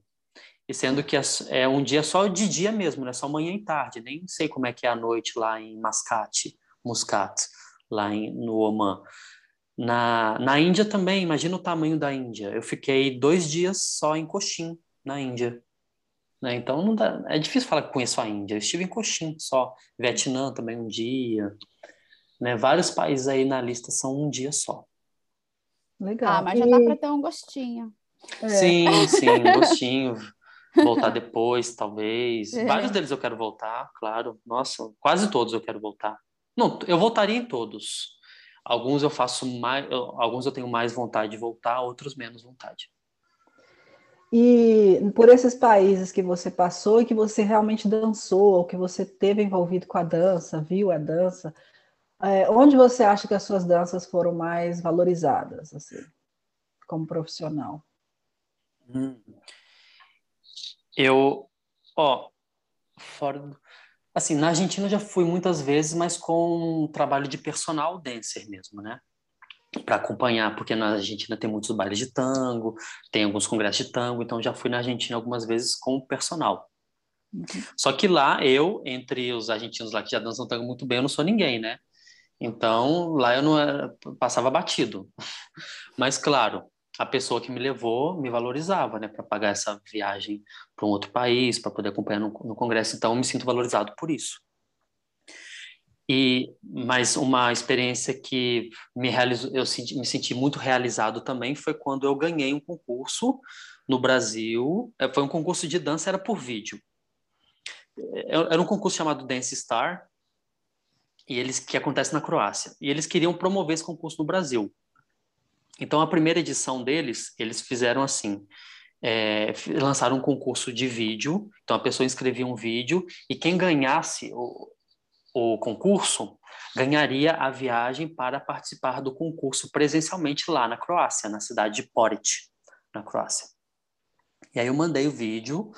E sendo que é um dia só de dia mesmo, né? Só manhã e tarde. Nem sei como é que é a noite lá em Muscat, lá no Omã. Na Índia também, imagina o tamanho da Índia. Eu fiquei 2 dias só em Cochin, na Índia. Né? Então, não dá, é difícil falar que conheço a Índia. Eu estive em Cochin só. Vietnã também um dia. Né? Vários países aí na lista são um dia só. Legal. Ah, mas já dá para ter um gostinho. Sim, um gostinho. Voltar depois, talvez. Vários deles eu quero voltar, claro. Nossa, quase todos eu quero voltar. Não, eu voltaria em todos. Alguns eu tenho mais vontade de voltar, outros menos vontade. E por esses países que você passou e que você realmente dançou, ou que você teve envolvido com a dança, viu a dança, onde você acha que as suas danças foram mais valorizadas, assim, como profissional? Fora... Assim, na Argentina eu já fui muitas vezes, mas com um trabalho de personal dancer mesmo, né? Para acompanhar, porque na Argentina tem muitos bailes de tango, tem alguns congressos de tango, então já fui na Argentina algumas vezes com o personal. Uhum. Só que lá entre os argentinos lá que já dançam tango muito bem, eu não sou ninguém, né? Então, lá eu não era, passava batido. Mas, claro, a pessoa que me levou me valorizava, né, para pagar essa viagem para um outro país, para poder acompanhar no congresso. Então, eu me sinto valorizado por isso. Mas uma experiência que me senti muito realizado também foi quando eu ganhei um concurso no Brasil. Foi um concurso de dança, era por vídeo. Era um concurso chamado Dance Star, que acontece na Croácia. E eles queriam promover esse concurso no Brasil. Então, a primeira edição deles, eles fizeram assim, lançaram um concurso de vídeo, então a pessoa inscrevia um vídeo e quem ganhasse o concurso ganharia a viagem para participar do concurso presencialmente lá na Croácia, na cidade de Poreč, na Croácia. E aí eu mandei o vídeo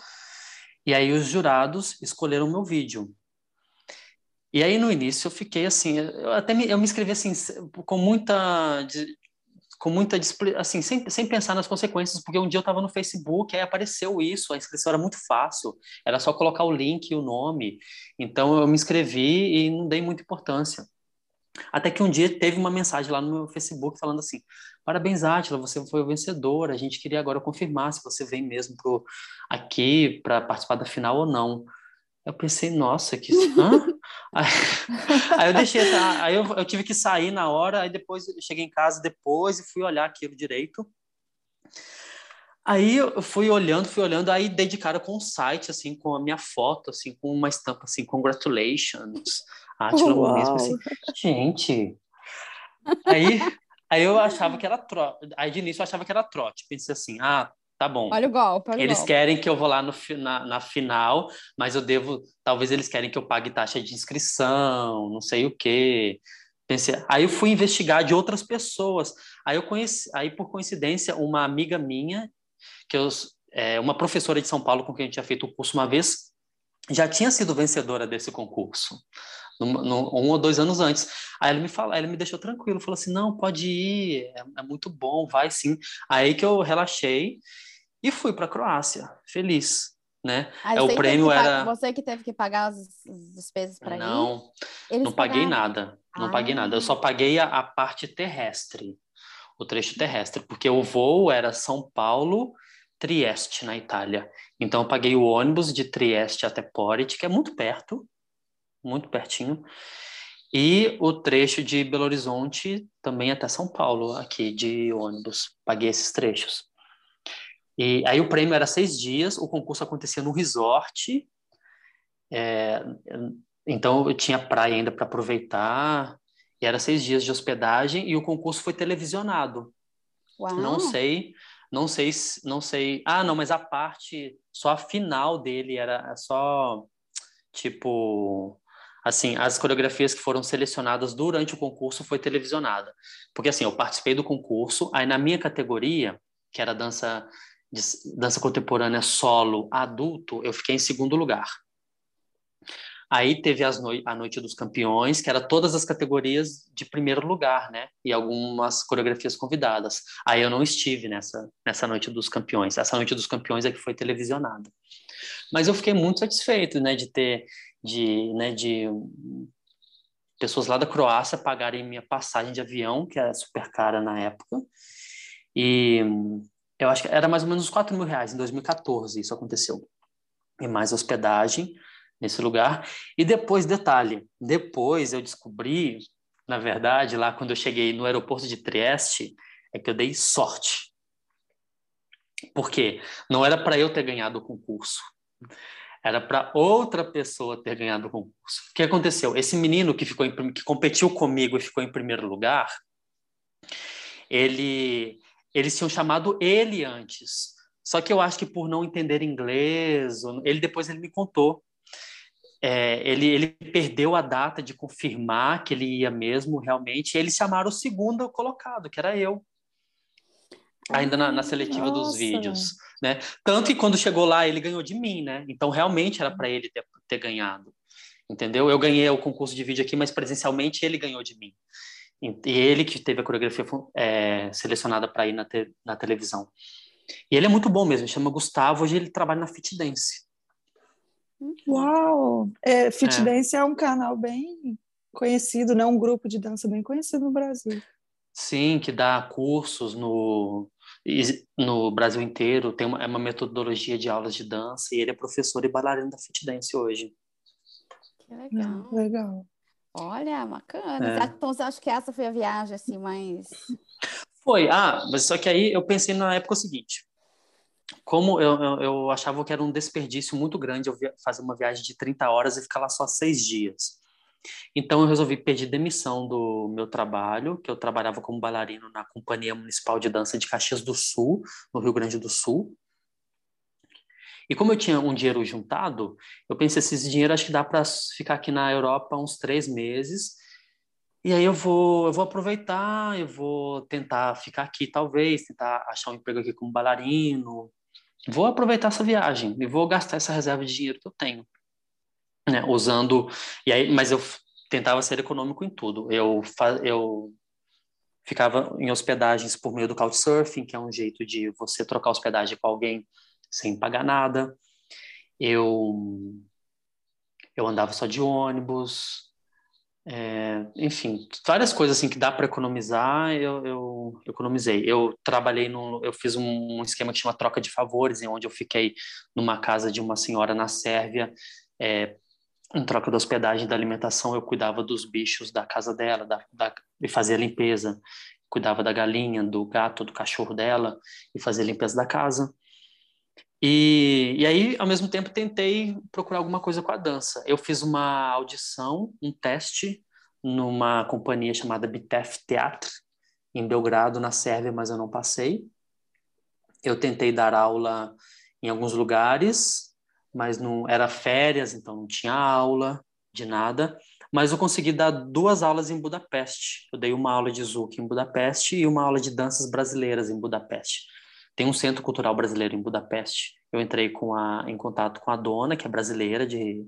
e aí os jurados escolheram o meu vídeo. E aí no início eu fiquei assim, eu me inscrevi assim com muita... assim, sem pensar nas consequências, porque um dia eu estava no Facebook, aí apareceu isso, a inscrição era muito fácil, era só colocar o link e o nome, então eu me inscrevi e não dei muita importância. Até que um dia teve uma mensagem lá no meu Facebook falando assim, parabéns, Átila, você foi o vencedor, a gente queria agora confirmar se você vem mesmo aqui para participar da final ou não. Eu pensei, nossa, que... Aí eu deixei, aí eu tive que sair na hora, aí depois eu cheguei em casa depois e fui olhar aquilo direito. Aí eu fui olhando, aí dei de cara com o site, assim, com a minha foto, assim, com uma estampa, assim, congratulations, Átila Muniz, assim, gente. Aí eu achava que era trote, aí de início eu achava que era trote, pensei assim, ah, tá bom. Olha o golpe, olha eles o golpe. Querem que eu vou lá na final, mas eu devo, talvez eles querem que eu pague taxa de inscrição, não sei o quê. Pensei, aí eu fui investigar de outras pessoas, aí eu conheci, aí por coincidência, uma amiga minha, que uma professora de São Paulo com quem eu tinha feito o curso uma vez, já tinha sido vencedora desse concurso, um ou dois anos antes. Aí ela me deixou tranquilo, falou assim, não, pode ir, é muito bom, vai sim. Aí que eu relaxei e fui para a Croácia, feliz, né? Aí o prêmio era... Você que teve que pagar as despesas para ir? Não paguei nada, não paguei nada. Eu só paguei a parte terrestre, o trecho terrestre, porque o voo era São Paulo... Trieste, na Itália. Então, eu paguei o ônibus de Trieste até Poreč, que é muito perto, muito pertinho, e o trecho de Belo Horizonte também até São Paulo, aqui, de ônibus. Paguei esses trechos. E aí o prêmio era 6 dias, o concurso acontecia no resort, então eu tinha praia ainda para aproveitar, e era 6 dias de hospedagem, e o concurso foi televisionado. Uau. Não sei... Ah, não, mas a parte... Só a final dele era só, tipo... Assim, as coreografias que foram selecionadas durante o concurso foi televisionada. Porque, assim, eu participei do concurso, aí na minha categoria, que era dança contemporânea solo adulto, eu fiquei em 2º lugar. Aí teve a Noite dos Campeões, que era todas as categorias de 1º lugar, né? E algumas coreografias convidadas. Aí eu não estive nessa Noite dos Campeões. Essa Noite dos Campeões é que foi televisionada. Mas eu fiquei muito satisfeito, né? De pessoas lá da Croácia pagarem minha passagem de avião, que era super cara na época. E eu acho que era mais ou menos R$4.000 em 2014, isso aconteceu. E mais hospedagem nesse lugar. E depois, detalhe, eu descobri, na verdade, lá quando eu cheguei no aeroporto de Trieste, é que eu dei sorte. Por quê? Não era para eu ter ganhado o concurso. Era para outra pessoa ter ganhado o concurso. O que aconteceu? Esse menino que competiu comigo e ficou em 1º lugar, eles tinham chamado ele antes. Só que eu acho que por não entender inglês, ele me contou. Ele perdeu a data de confirmar que ele ia mesmo, realmente. E eles chamaram o 2º colocado, que era eu. Ainda na seletiva dos vídeos, né? Tanto que quando chegou lá, ele ganhou de mim, né? Então, realmente, era para ele ter ganhado. Entendeu? Eu ganhei o concurso de vídeo aqui, mas presencialmente ele ganhou de mim. E ele que teve a coreografia selecionada para ir na televisão. E ele é muito bom mesmo. Ele chama Gustavo. Hoje ele trabalha na Fit Dance. Uau! Fit Dance é um canal bem conhecido, né? Um grupo de dança bem conhecido no Brasil. Sim, que dá cursos no Brasil inteiro. Tem uma metodologia de aulas de dança e ele é professor e bailarino da Fit Dance hoje. Que legal. Legal. Olha, bacana. Então, você acha que essa foi a viagem, assim, mais... Foi. Ah, mas só que aí eu pensei na época o seguinte... Como eu achava que era um desperdício muito grande eu fazer uma viagem de 30 horas e ficar lá só 6 dias. Então, eu resolvi pedir demissão do meu trabalho, que eu trabalhava como bailarino na Companhia Municipal de Dança de Caxias do Sul, no Rio Grande do Sul. E como eu tinha um dinheiro juntado, eu pensei, esse dinheiro acho que dá para ficar aqui na Europa uns 3 meses. E aí eu vou aproveitar, eu vou tentar ficar aqui, talvez, tentar achar um emprego aqui como bailarino. Vou aproveitar essa viagem e vou gastar essa reserva de dinheiro que eu tenho, né? Usando... E aí, mas eu tentava ser econômico em tudo. Eu ficava em hospedagens por meio do Couchsurfing, que é um jeito de você trocar hospedagem com alguém sem pagar nada. Eu andava só de ônibus... enfim, várias coisas assim que dá para economizar, eu economizei. Eu trabalhei eu fiz um esquema que chama troca de favores, em onde eu fiquei numa casa de uma senhora na Sérvia, em troca da hospedagem e da alimentação, eu cuidava dos bichos da casa dela, e fazia limpeza. cuidava da galinha, do gato, do cachorro dela e fazia limpeza da casa. E aí, ao mesmo tempo, tentei procurar alguma coisa com a dança. Eu fiz uma audição, um teste, numa companhia chamada Bitef Teatro, em Belgrado, na Sérvia, mas eu não passei. Eu tentei dar aula em alguns lugares, mas não era férias, então não tinha aula de nada. Mas eu consegui dar 2 aulas em Budapeste. Eu dei uma aula de Zouk em Budapeste e uma aula de danças brasileiras em Budapeste. Tem um centro cultural brasileiro em Budapeste. Eu entrei em contato com a dona, que é brasileira de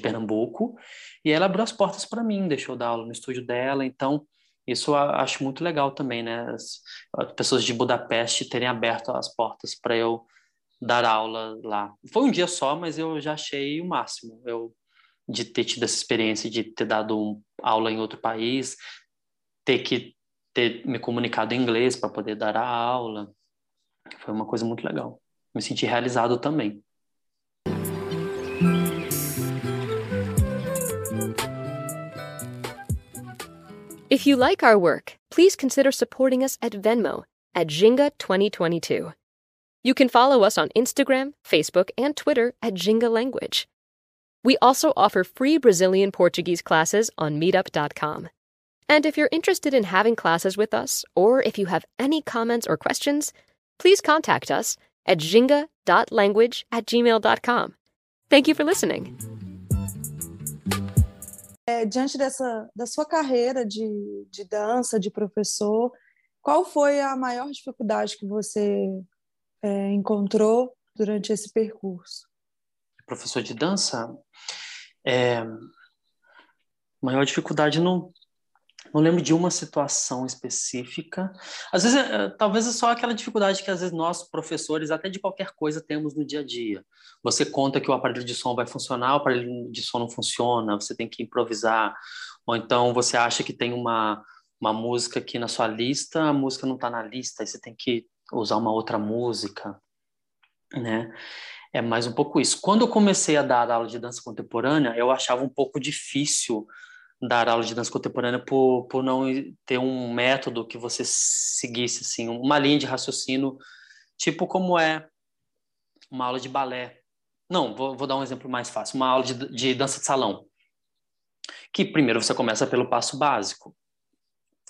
Pernambuco, e ela abriu as portas para mim, deixou eu dar aula no estúdio dela. Então, isso eu acho muito legal também, né? As pessoas de Budapeste terem aberto as portas para eu dar aula lá. Foi um dia só, mas eu já achei o máximo, de ter tido essa experiência, de ter dado aula em outro país, ter me comunicado em inglês para poder dar a aula. Foi uma coisa muito legal. Me senti realizado também. If you like our work, please consider supporting us at Venmo at Ginga 2022. You can follow us on Instagram, Facebook, and Twitter at Ginga Language. We also offer free Brazilian Portuguese classes on meetup.com. And if you're interested in having classes with us, or if you have any comments or questions, please contact us at ginga.language@gmail.com. Thank you for listening. Diante da sua carreira de dança, de professor, qual foi a maior dificuldade que você encontrou durante esse percurso? Professor de dança, maior dificuldade não lembro de uma situação específica. Às vezes, talvez é só aquela dificuldade que às vezes nós, professores, até de qualquer coisa, temos no dia a dia. Você conta que o aparelho de som vai funcionar, o aparelho de som não funciona, você tem que improvisar. Ou então você acha que tem uma música aqui na sua lista, a música não está na lista, aí você tem que usar uma outra música, né? É mais um pouco isso. Quando eu comecei a dar aula de dança contemporânea, eu achava um pouco difícil dar aula de dança contemporânea por não ter um método que você seguisse, assim, uma linha de raciocínio, tipo como é uma aula de balé. Não, vou dar um exemplo mais fácil. Uma aula de dança de salão, que primeiro você começa pelo passo básico,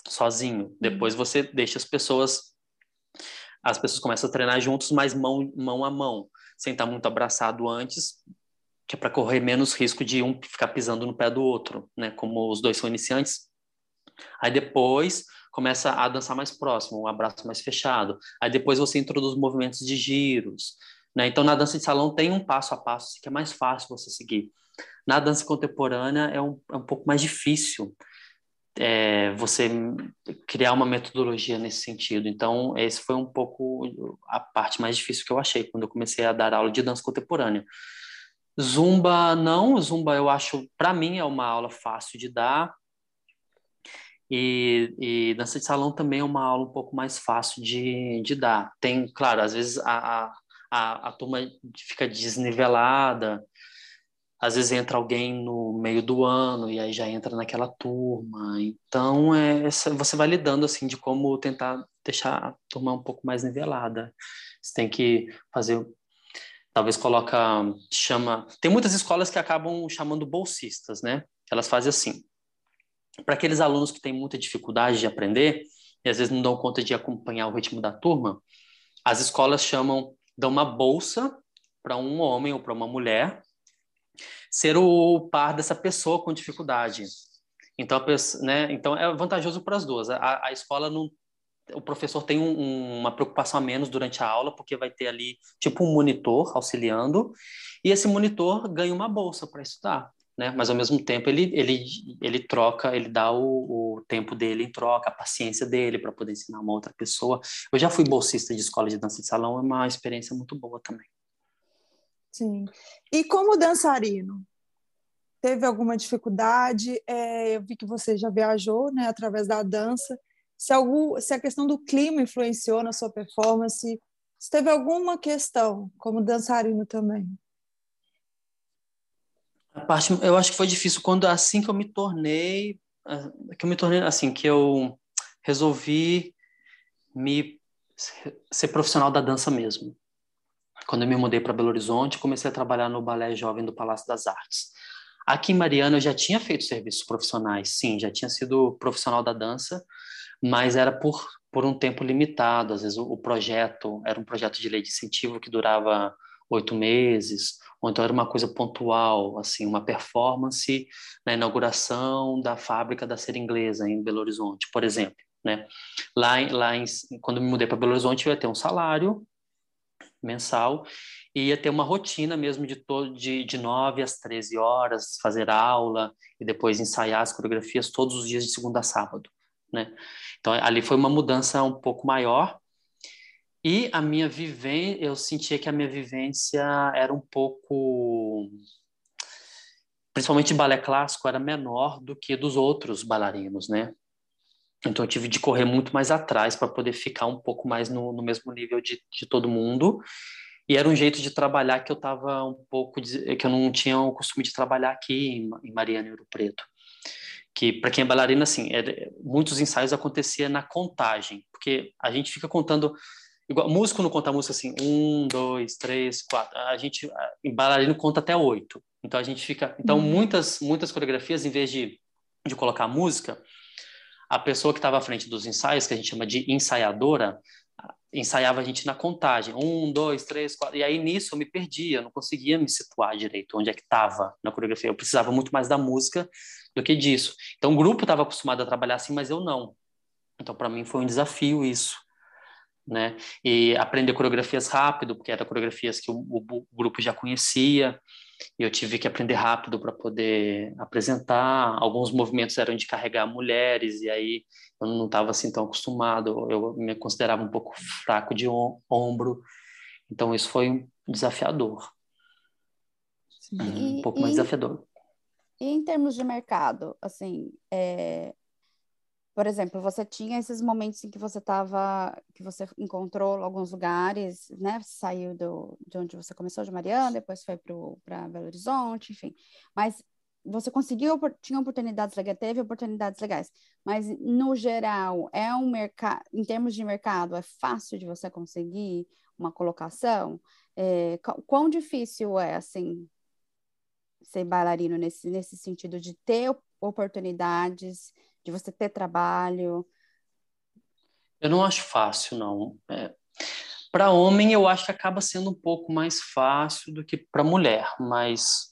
sozinho. Depois você deixa as pessoas começam a treinar juntos, mas mão a mão. Sem estar muito abraçado antes, que é para correr menos risco de um ficar pisando no pé do outro, né? Como os dois são iniciantes. Aí depois começa a dançar mais próximo, um abraço mais fechado. Aí depois você introduz movimentos de giros, né? Então, na dança de salão tem um passo a passo que é mais fácil você seguir. Na dança contemporânea é um pouco mais difícil você criar uma metodologia nesse sentido. Então, esse foi um pouco a parte mais difícil que eu achei quando eu comecei a dar aula de dança contemporânea. Zumba, não. Zumba, eu acho, para mim, é uma aula fácil de dar. E dança de salão também é uma aula um pouco mais fácil de dar. Tem, claro, às vezes a turma fica desnivelada. Às vezes entra alguém no meio do ano e aí já entra naquela turma. Então, você vai lidando assim de como tentar deixar a turma um pouco mais nivelada. Você tem que fazer... Talvez chama... Tem muitas escolas que acabam chamando bolsistas, né? Elas fazem assim. Para aqueles alunos que têm muita dificuldade de aprender e às vezes não dão conta de acompanhar o ritmo da turma, as escolas dão uma bolsa para um homem ou para uma mulher ser o par dessa pessoa com dificuldade. Então, né? Então é vantajoso para as duas. A escola não... O professor tem uma preocupação a menos durante a aula, porque vai ter ali tipo um monitor auxiliando, e esse monitor ganha uma bolsa para estudar, né? Mas ao mesmo tempo ele troca, ele dá o tempo dele em troca, a paciência dele para poder ensinar uma outra pessoa. Eu já fui bolsista de escola de dança de salão, é uma experiência muito boa também. Sim. E como dançarino? Teve alguma dificuldade? Eu vi que você já viajou, né, através da dança. Se a questão do clima influenciou na sua performance, se teve alguma questão como dançarino também? Eu acho que foi difícil quando, assim que eu me tornei, assim, que eu resolvi ser profissional da dança mesmo. Quando eu me mudei para Belo Horizonte, comecei a trabalhar no Balé Jovem do Palácio das Artes. Aqui em Mariana eu já tinha feito serviços profissionais, sim, já tinha sido profissional da dança, mas era por um tempo limitado. Às vezes o projeto era um projeto de lei de incentivo que durava 8 meses, ou então era uma coisa pontual, assim, uma performance na inauguração da fábrica da Seringlesa em Belo Horizonte, por exemplo, né? Quando me mudei para Belo Horizonte, eu ia ter um salário mensal e ia ter uma rotina mesmo de 9 às 13 horas, fazer aula e depois ensaiar as coreografias todos os dias de segunda a sábado, né? Então ali foi uma mudança um pouco maior e a minha vivência, eu sentia que a minha vivência era um pouco, principalmente balé clássico, era menor do que dos outros bailarinos, né? Então eu tive de correr muito mais atrás para poder ficar um pouco mais no mesmo nível de todo mundo. E era um jeito de trabalhar que eu estava um pouco... que eu não tinha o costume de trabalhar aqui em Mariana e Ouro Preto. Que, para quem é bailarina, assim, muitos ensaios aconteciam na contagem. Porque a gente fica contando... Igual, músico não conta música assim, 1, 2, 3, 4. Bailarino conta até 8. Então a gente fica... Então muitas coreografias, em vez de colocar música... A pessoa que estava à frente dos ensaios, que a gente chama de ensaiadora, ensaiava a gente na contagem. 1, 2, 3, 4... E aí, nisso, eu me perdia. Eu não conseguia me situar direito onde é que estava na coreografia. Eu precisava muito mais da música do que disso. Então, o grupo estava acostumado a trabalhar assim, mas eu não. Então, para mim, foi um desafio isso, né? E aprender coreografias rápido, porque eram coreografias que o grupo já conhecia. E eu tive que aprender rápido para poder apresentar. Alguns movimentos eram de carregar mulheres, e aí eu não estava assim tão acostumado, eu me considerava um pouco fraco de ombro. Então isso foi desafiador. Sim. Um pouco mais desafiador. E em termos de mercado, assim, por exemplo, você tinha esses momentos em que você encontrou alguns lugares, né? Você saiu de onde você começou, de Mariana, depois foi para Belo Horizonte, enfim. Mas você conseguiu, tinha oportunidades legais, teve oportunidades legais. Mas, no geral, em termos de mercado, é fácil de você conseguir uma colocação? Quão difícil é, assim, ser bailarino nesse sentido de ter oportunidades, de você ter trabalho? Eu não acho fácil, não. Para homem, eu acho que acaba sendo um pouco mais fácil do que para mulher, mas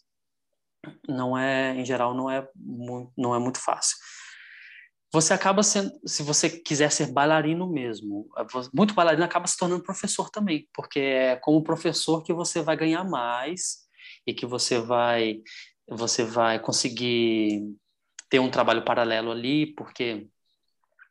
não é, em geral, não é muito fácil. Você acaba sendo, se você quiser ser bailarino mesmo, muito bailarino acaba se tornando professor também, porque é como professor que você vai ganhar mais e que você vai conseguir ter um trabalho paralelo ali, porque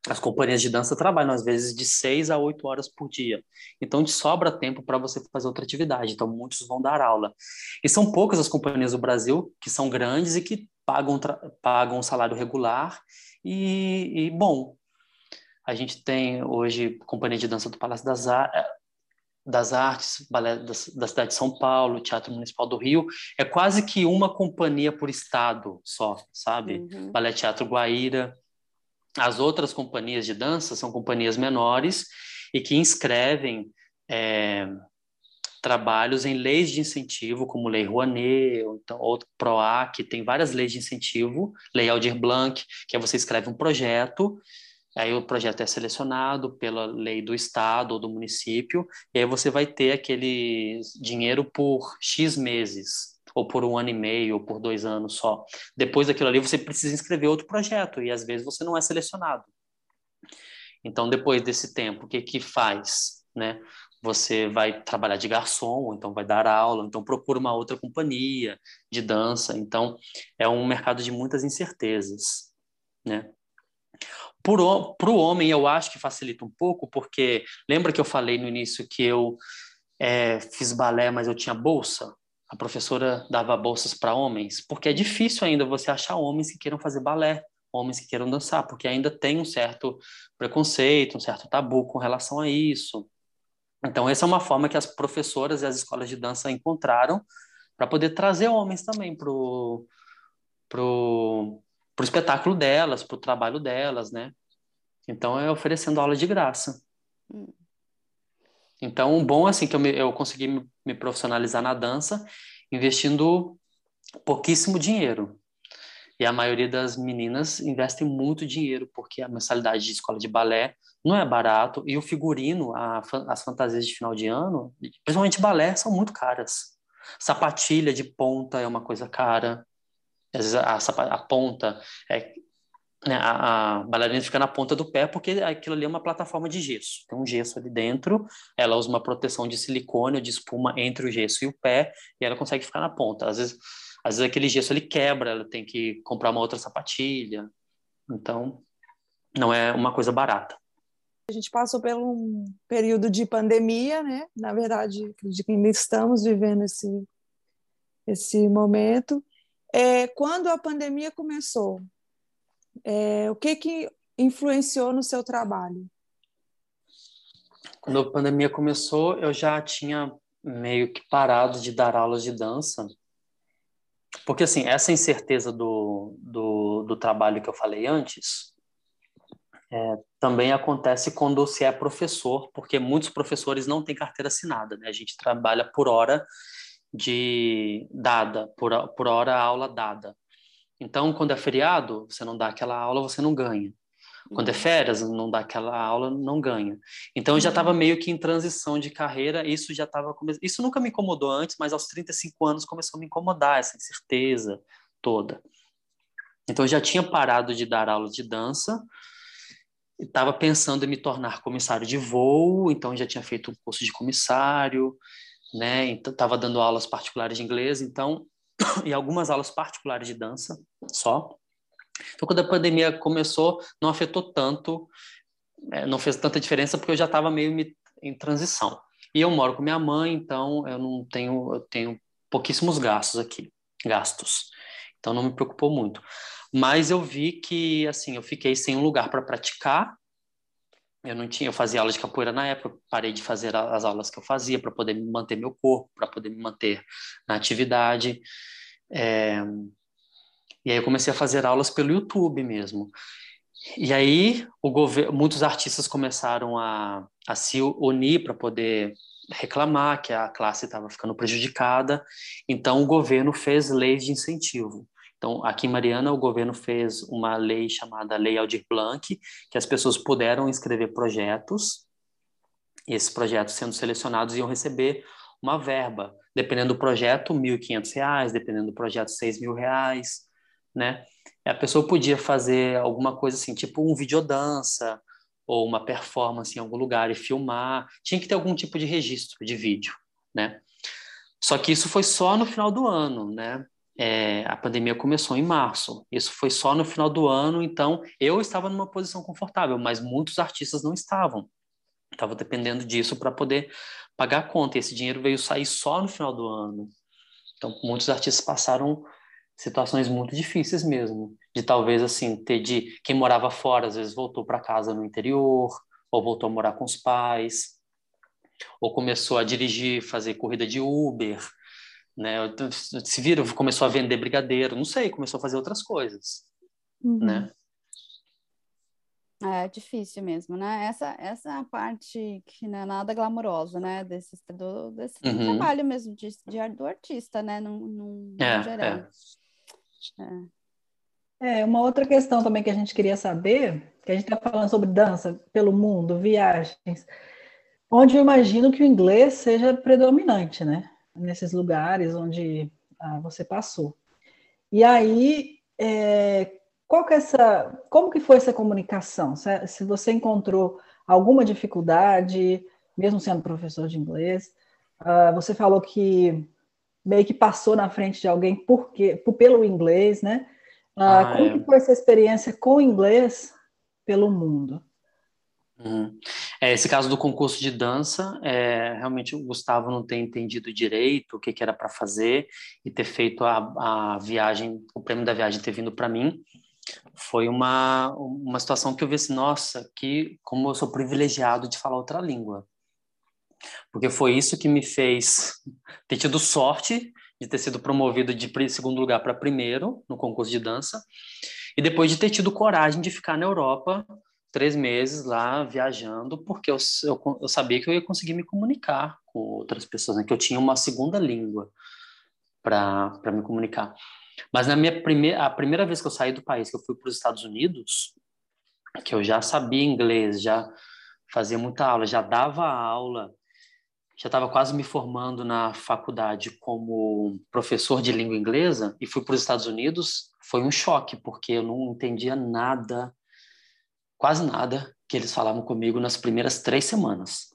as companhias de dança trabalham, às vezes, de 6 a 8 horas por dia. Então, te sobra tempo para você fazer outra atividade. Então, muitos vão dar aula. E são poucas as companhias do Brasil que são grandes e que pagam um salário regular e bom. A gente tem, hoje, Companhia de Dança do Palácio das Artes, Balé da cidade de São Paulo, Teatro Municipal do Rio, é quase que uma companhia por estado só, sabe? Uhum. Balé-Teatro Guaíra. As outras companhias de dança são companhias menores e que inscrevem trabalhos em leis de incentivo, como Lei Rouanet, ou Proac, tem várias leis de incentivo, Lei Aldir Blanc, que é você escreve um projeto. Aí o projeto é selecionado pela lei do estado ou do município, e aí você vai ter aquele dinheiro por X meses, ou por 1 ano e meio, ou por 2 anos só. Depois daquilo ali, você precisa inscrever outro projeto, e às vezes você não é selecionado. Então, depois desse tempo, o que faz, né? Você vai trabalhar de garçom, ou então vai dar aula, então procura uma outra companhia de dança. Então, é um mercado de muitas incertezas, né? Para o homem, eu acho que facilita um pouco, porque lembra que eu falei no início que eu fiz balé, mas eu tinha bolsa? A professora dava bolsas para homens, porque é difícil ainda você achar homens que queiram fazer balé, homens que queiram dançar, porque ainda tem um certo preconceito, um certo tabu com relação a isso. Então, essa é uma forma que as professoras e as escolas de dança encontraram para poder trazer homens também para o espetáculo delas, para o trabalho delas, né? Então, é oferecendo aula de graça. Então, bom, assim, que eu consegui me profissionalizar na dança investindo pouquíssimo dinheiro. E a maioria das meninas investem muito dinheiro, porque a mensalidade de escola de balé não é barato, e o figurino, as fantasias de final de ano, principalmente balé, são muito caras. Sapatilha de ponta é uma coisa cara. Às vezes a ponta, a bailarina fica na ponta do pé, porque aquilo ali é uma plataforma de gesso. Tem um gesso ali dentro, ela usa uma proteção de silicone ou de espuma entre o gesso e o pé, e ela consegue ficar na ponta. Às vezes aquele gesso ele quebra, ela tem que comprar uma outra sapatilha. Então, não é uma coisa barata. A gente passou por um período de pandemia, né? Na verdade, acredito que ainda estamos vivendo esse momento. Quando a pandemia começou, o que influenciou no seu trabalho? Quando a pandemia começou, eu já tinha meio que parado de dar aulas de dança. Porque, assim, essa incerteza do trabalho que eu falei antes também acontece quando se é professor, porque muitos professores não têm carteira assinada, né? A gente trabalha por hora dada, por hora a aula dada. Então, quando é feriado, você não dá aquela aula, você não ganha. Quando é férias, não dá aquela aula, não ganha. Então, eu já estava meio que em transição de carreira, isso já estava... Isso nunca me incomodou antes, mas aos 35 anos começou a me incomodar, essa incerteza toda. Então, eu já tinha parado de dar aula de dança, estava pensando em me tornar comissário de voo, então já tinha feito um curso de comissário, né? Então, estava dando aulas particulares de inglês, então... e algumas aulas particulares de dança só. Então, quando a pandemia começou, não afetou tanto, não fez tanta diferença, porque eu já estava meio em transição. E eu moro com minha mãe, então eu tenho pouquíssimos gastos aqui, Então, não me preocupou muito. Mas eu vi que, assim, eu fiquei sem um lugar para praticar. Eu fazia aula de capoeira na época, parei de fazer as aulas que eu fazia para poder manter meu corpo, para poder me manter na atividade. E aí eu comecei a fazer aulas pelo YouTube mesmo. E aí muitos artistas começaram a se unir para poder reclamar que a classe estava ficando prejudicada. Então o governo fez leis de incentivo. Então, aqui em Mariana, o governo fez uma lei chamada Lei Aldir Blanc, que as pessoas puderam inscrever projetos, e esses projetos sendo selecionados iam receber uma verba, dependendo do projeto, R$ 1.500, dependendo do projeto, R$ 6.000, né? E a pessoa podia fazer alguma coisa assim, tipo um videodança, ou uma performance em algum lugar e filmar, tinha que ter algum tipo de registro de vídeo, né? Só que isso foi só no final do ano, né? A pandemia começou em março, isso foi só no final do ano, então eu estava numa posição confortável, mas muitos artistas não estavam. Estava dependendo disso para poder pagar a conta, e esse dinheiro veio sair só no final do ano. Então muitos artistas passaram situações muito difíceis mesmo, de talvez assim, quem morava fora às vezes voltou para casa no interior, ou voltou a morar com os pais, ou começou a dirigir, fazer corrida de Uber, né? Se viram, começou a vender brigadeiro, não sei, começou a fazer outras coisas, né? É difícil mesmo, né? Essa é a parte que não é nada glamurosa, né? Desse trabalho mesmo, do artista, né? No geral. Uma outra questão também que a gente queria saber, que a gente está falando sobre dança pelo mundo, viagens, onde eu imagino que o inglês seja predominante, né? Nesses lugares onde você passou. E aí, como que foi essa comunicação? Se você encontrou alguma dificuldade, mesmo sendo professor de inglês, você falou que meio que passou na frente de alguém pelo inglês, né? Como que foi essa experiência com inglês pelo mundo? Esse caso do concurso de dança, realmente o Gustavo não ter entendido direito o que era para fazer e ter feito o prêmio da viagem ter vindo para mim, foi uma situação que eu vi assim, nossa, como eu sou privilegiado de falar outra língua, porque foi isso que me fez ter tido sorte de ter sido promovido de segundo lugar para primeiro no concurso de dança, e depois de ter tido coragem de ficar na Europa, 3 meses lá viajando, porque eu sabia que eu ia conseguir me comunicar com outras pessoas, né? Que eu tinha uma segunda língua para me comunicar. Mas na minha a primeira vez que eu saí do país, que eu fui para os Estados Unidos, que eu já sabia inglês, já fazia muita aula, já dava aula, já estava quase me formando na faculdade como professor de língua inglesa, e fui para os Estados Unidos, foi um choque, porque eu não entendia nada, quase nada, que eles falavam comigo nas primeiras 3 semanas.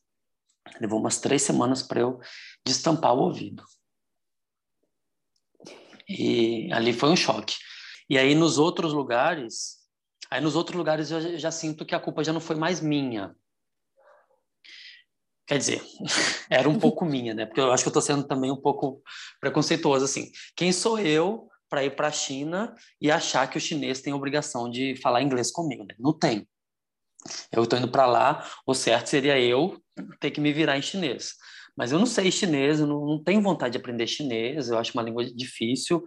Levou umas 3 semanas para eu destampar o ouvido. E ali foi um choque. E aí nos outros lugares eu já sinto que a culpa já não foi mais minha. Quer dizer, era um pouco minha, né? Porque eu acho que eu tô sendo também um pouco preconceituoso, assim. Quem sou eu para ir para a China e achar que o chinês tem a obrigação de falar inglês comigo, né? Não tem. Eu tô indo para lá, o certo seria eu ter que me virar em chinês. Mas eu não sei chinês, eu não tenho vontade de aprender chinês, eu acho uma língua difícil.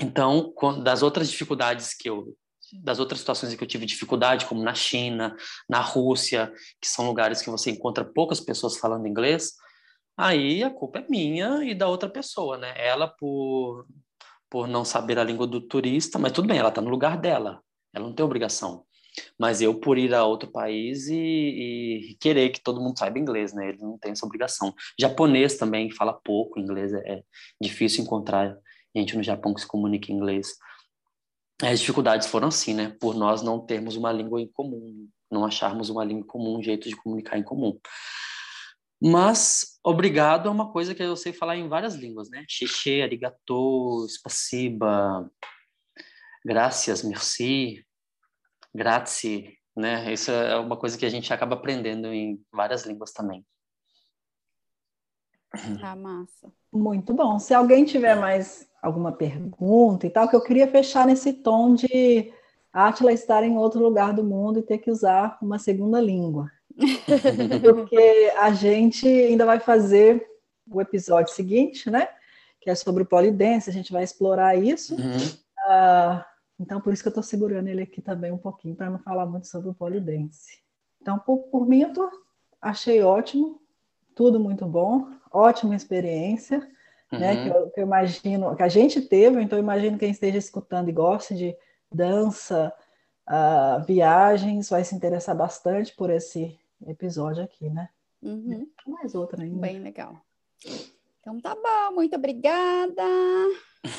Então, das outras situações em que eu tive dificuldade, como na China, na Rússia, que são lugares que você encontra poucas pessoas falando inglês, aí a culpa é minha e da outra pessoa, né? Ela por não saber a língua do turista, mas tudo bem, ela está no lugar dela, ela não tem obrigação. Mas eu, por ir a outro país e querer que todo mundo saiba inglês, né? Ele não tem essa obrigação. Japonês também fala pouco inglês, é difícil encontrar gente no Japão que se comunique em inglês. As dificuldades foram assim, né? Por nós não termos uma língua em comum, não acharmos uma língua em comum, um jeito de comunicar em comum. Mas obrigado é uma coisa que eu sei falar em várias línguas, né? Xixi, arigato, spasiba, gracias, merci, grazie, né? Isso é uma coisa que a gente acaba aprendendo em várias línguas também. Tá massa. Muito bom. Se alguém tiver mais alguma pergunta e tal, que eu queria fechar nesse tom de Átila estar em outro lugar do mundo e ter que usar uma segunda língua. Porque a gente ainda vai fazer o episódio seguinte, né? Que é sobre o polidense, a gente vai explorar isso. Então, por isso que eu estou segurando ele aqui também um pouquinho, para não falar muito sobre o polidense. Então, por mim, eu achei ótimo, tudo muito bom, ótima experiência, né, que eu imagino, que a gente teve, então eu imagino quem esteja escutando e goste de dança, viagens, vai se interessar bastante por esse episódio aqui, né? Mais outra ainda. Bem legal. Então tá bom, muito obrigada.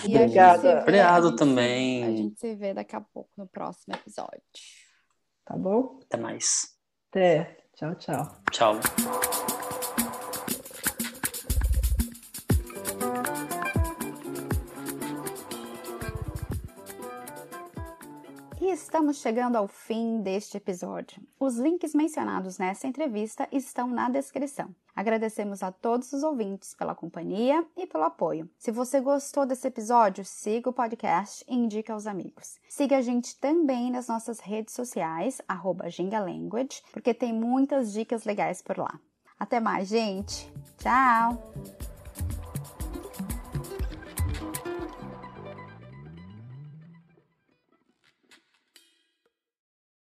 E obrigada. Obrigado também. A gente se vê daqui a pouco no próximo episódio. Tá bom? Até mais. Até. Tchau, tchau. Tchau. Estamos chegando ao fim deste episódio. Os links mencionados nessa entrevista estão na descrição. Agradecemos a todos os ouvintes pela companhia e pelo apoio. Se você gostou desse episódio, siga o podcast e indica aos amigos. Siga a gente também nas nossas redes sociais, @GingaLanguage, porque tem muitas dicas legais por lá. Até mais, gente! Tchau!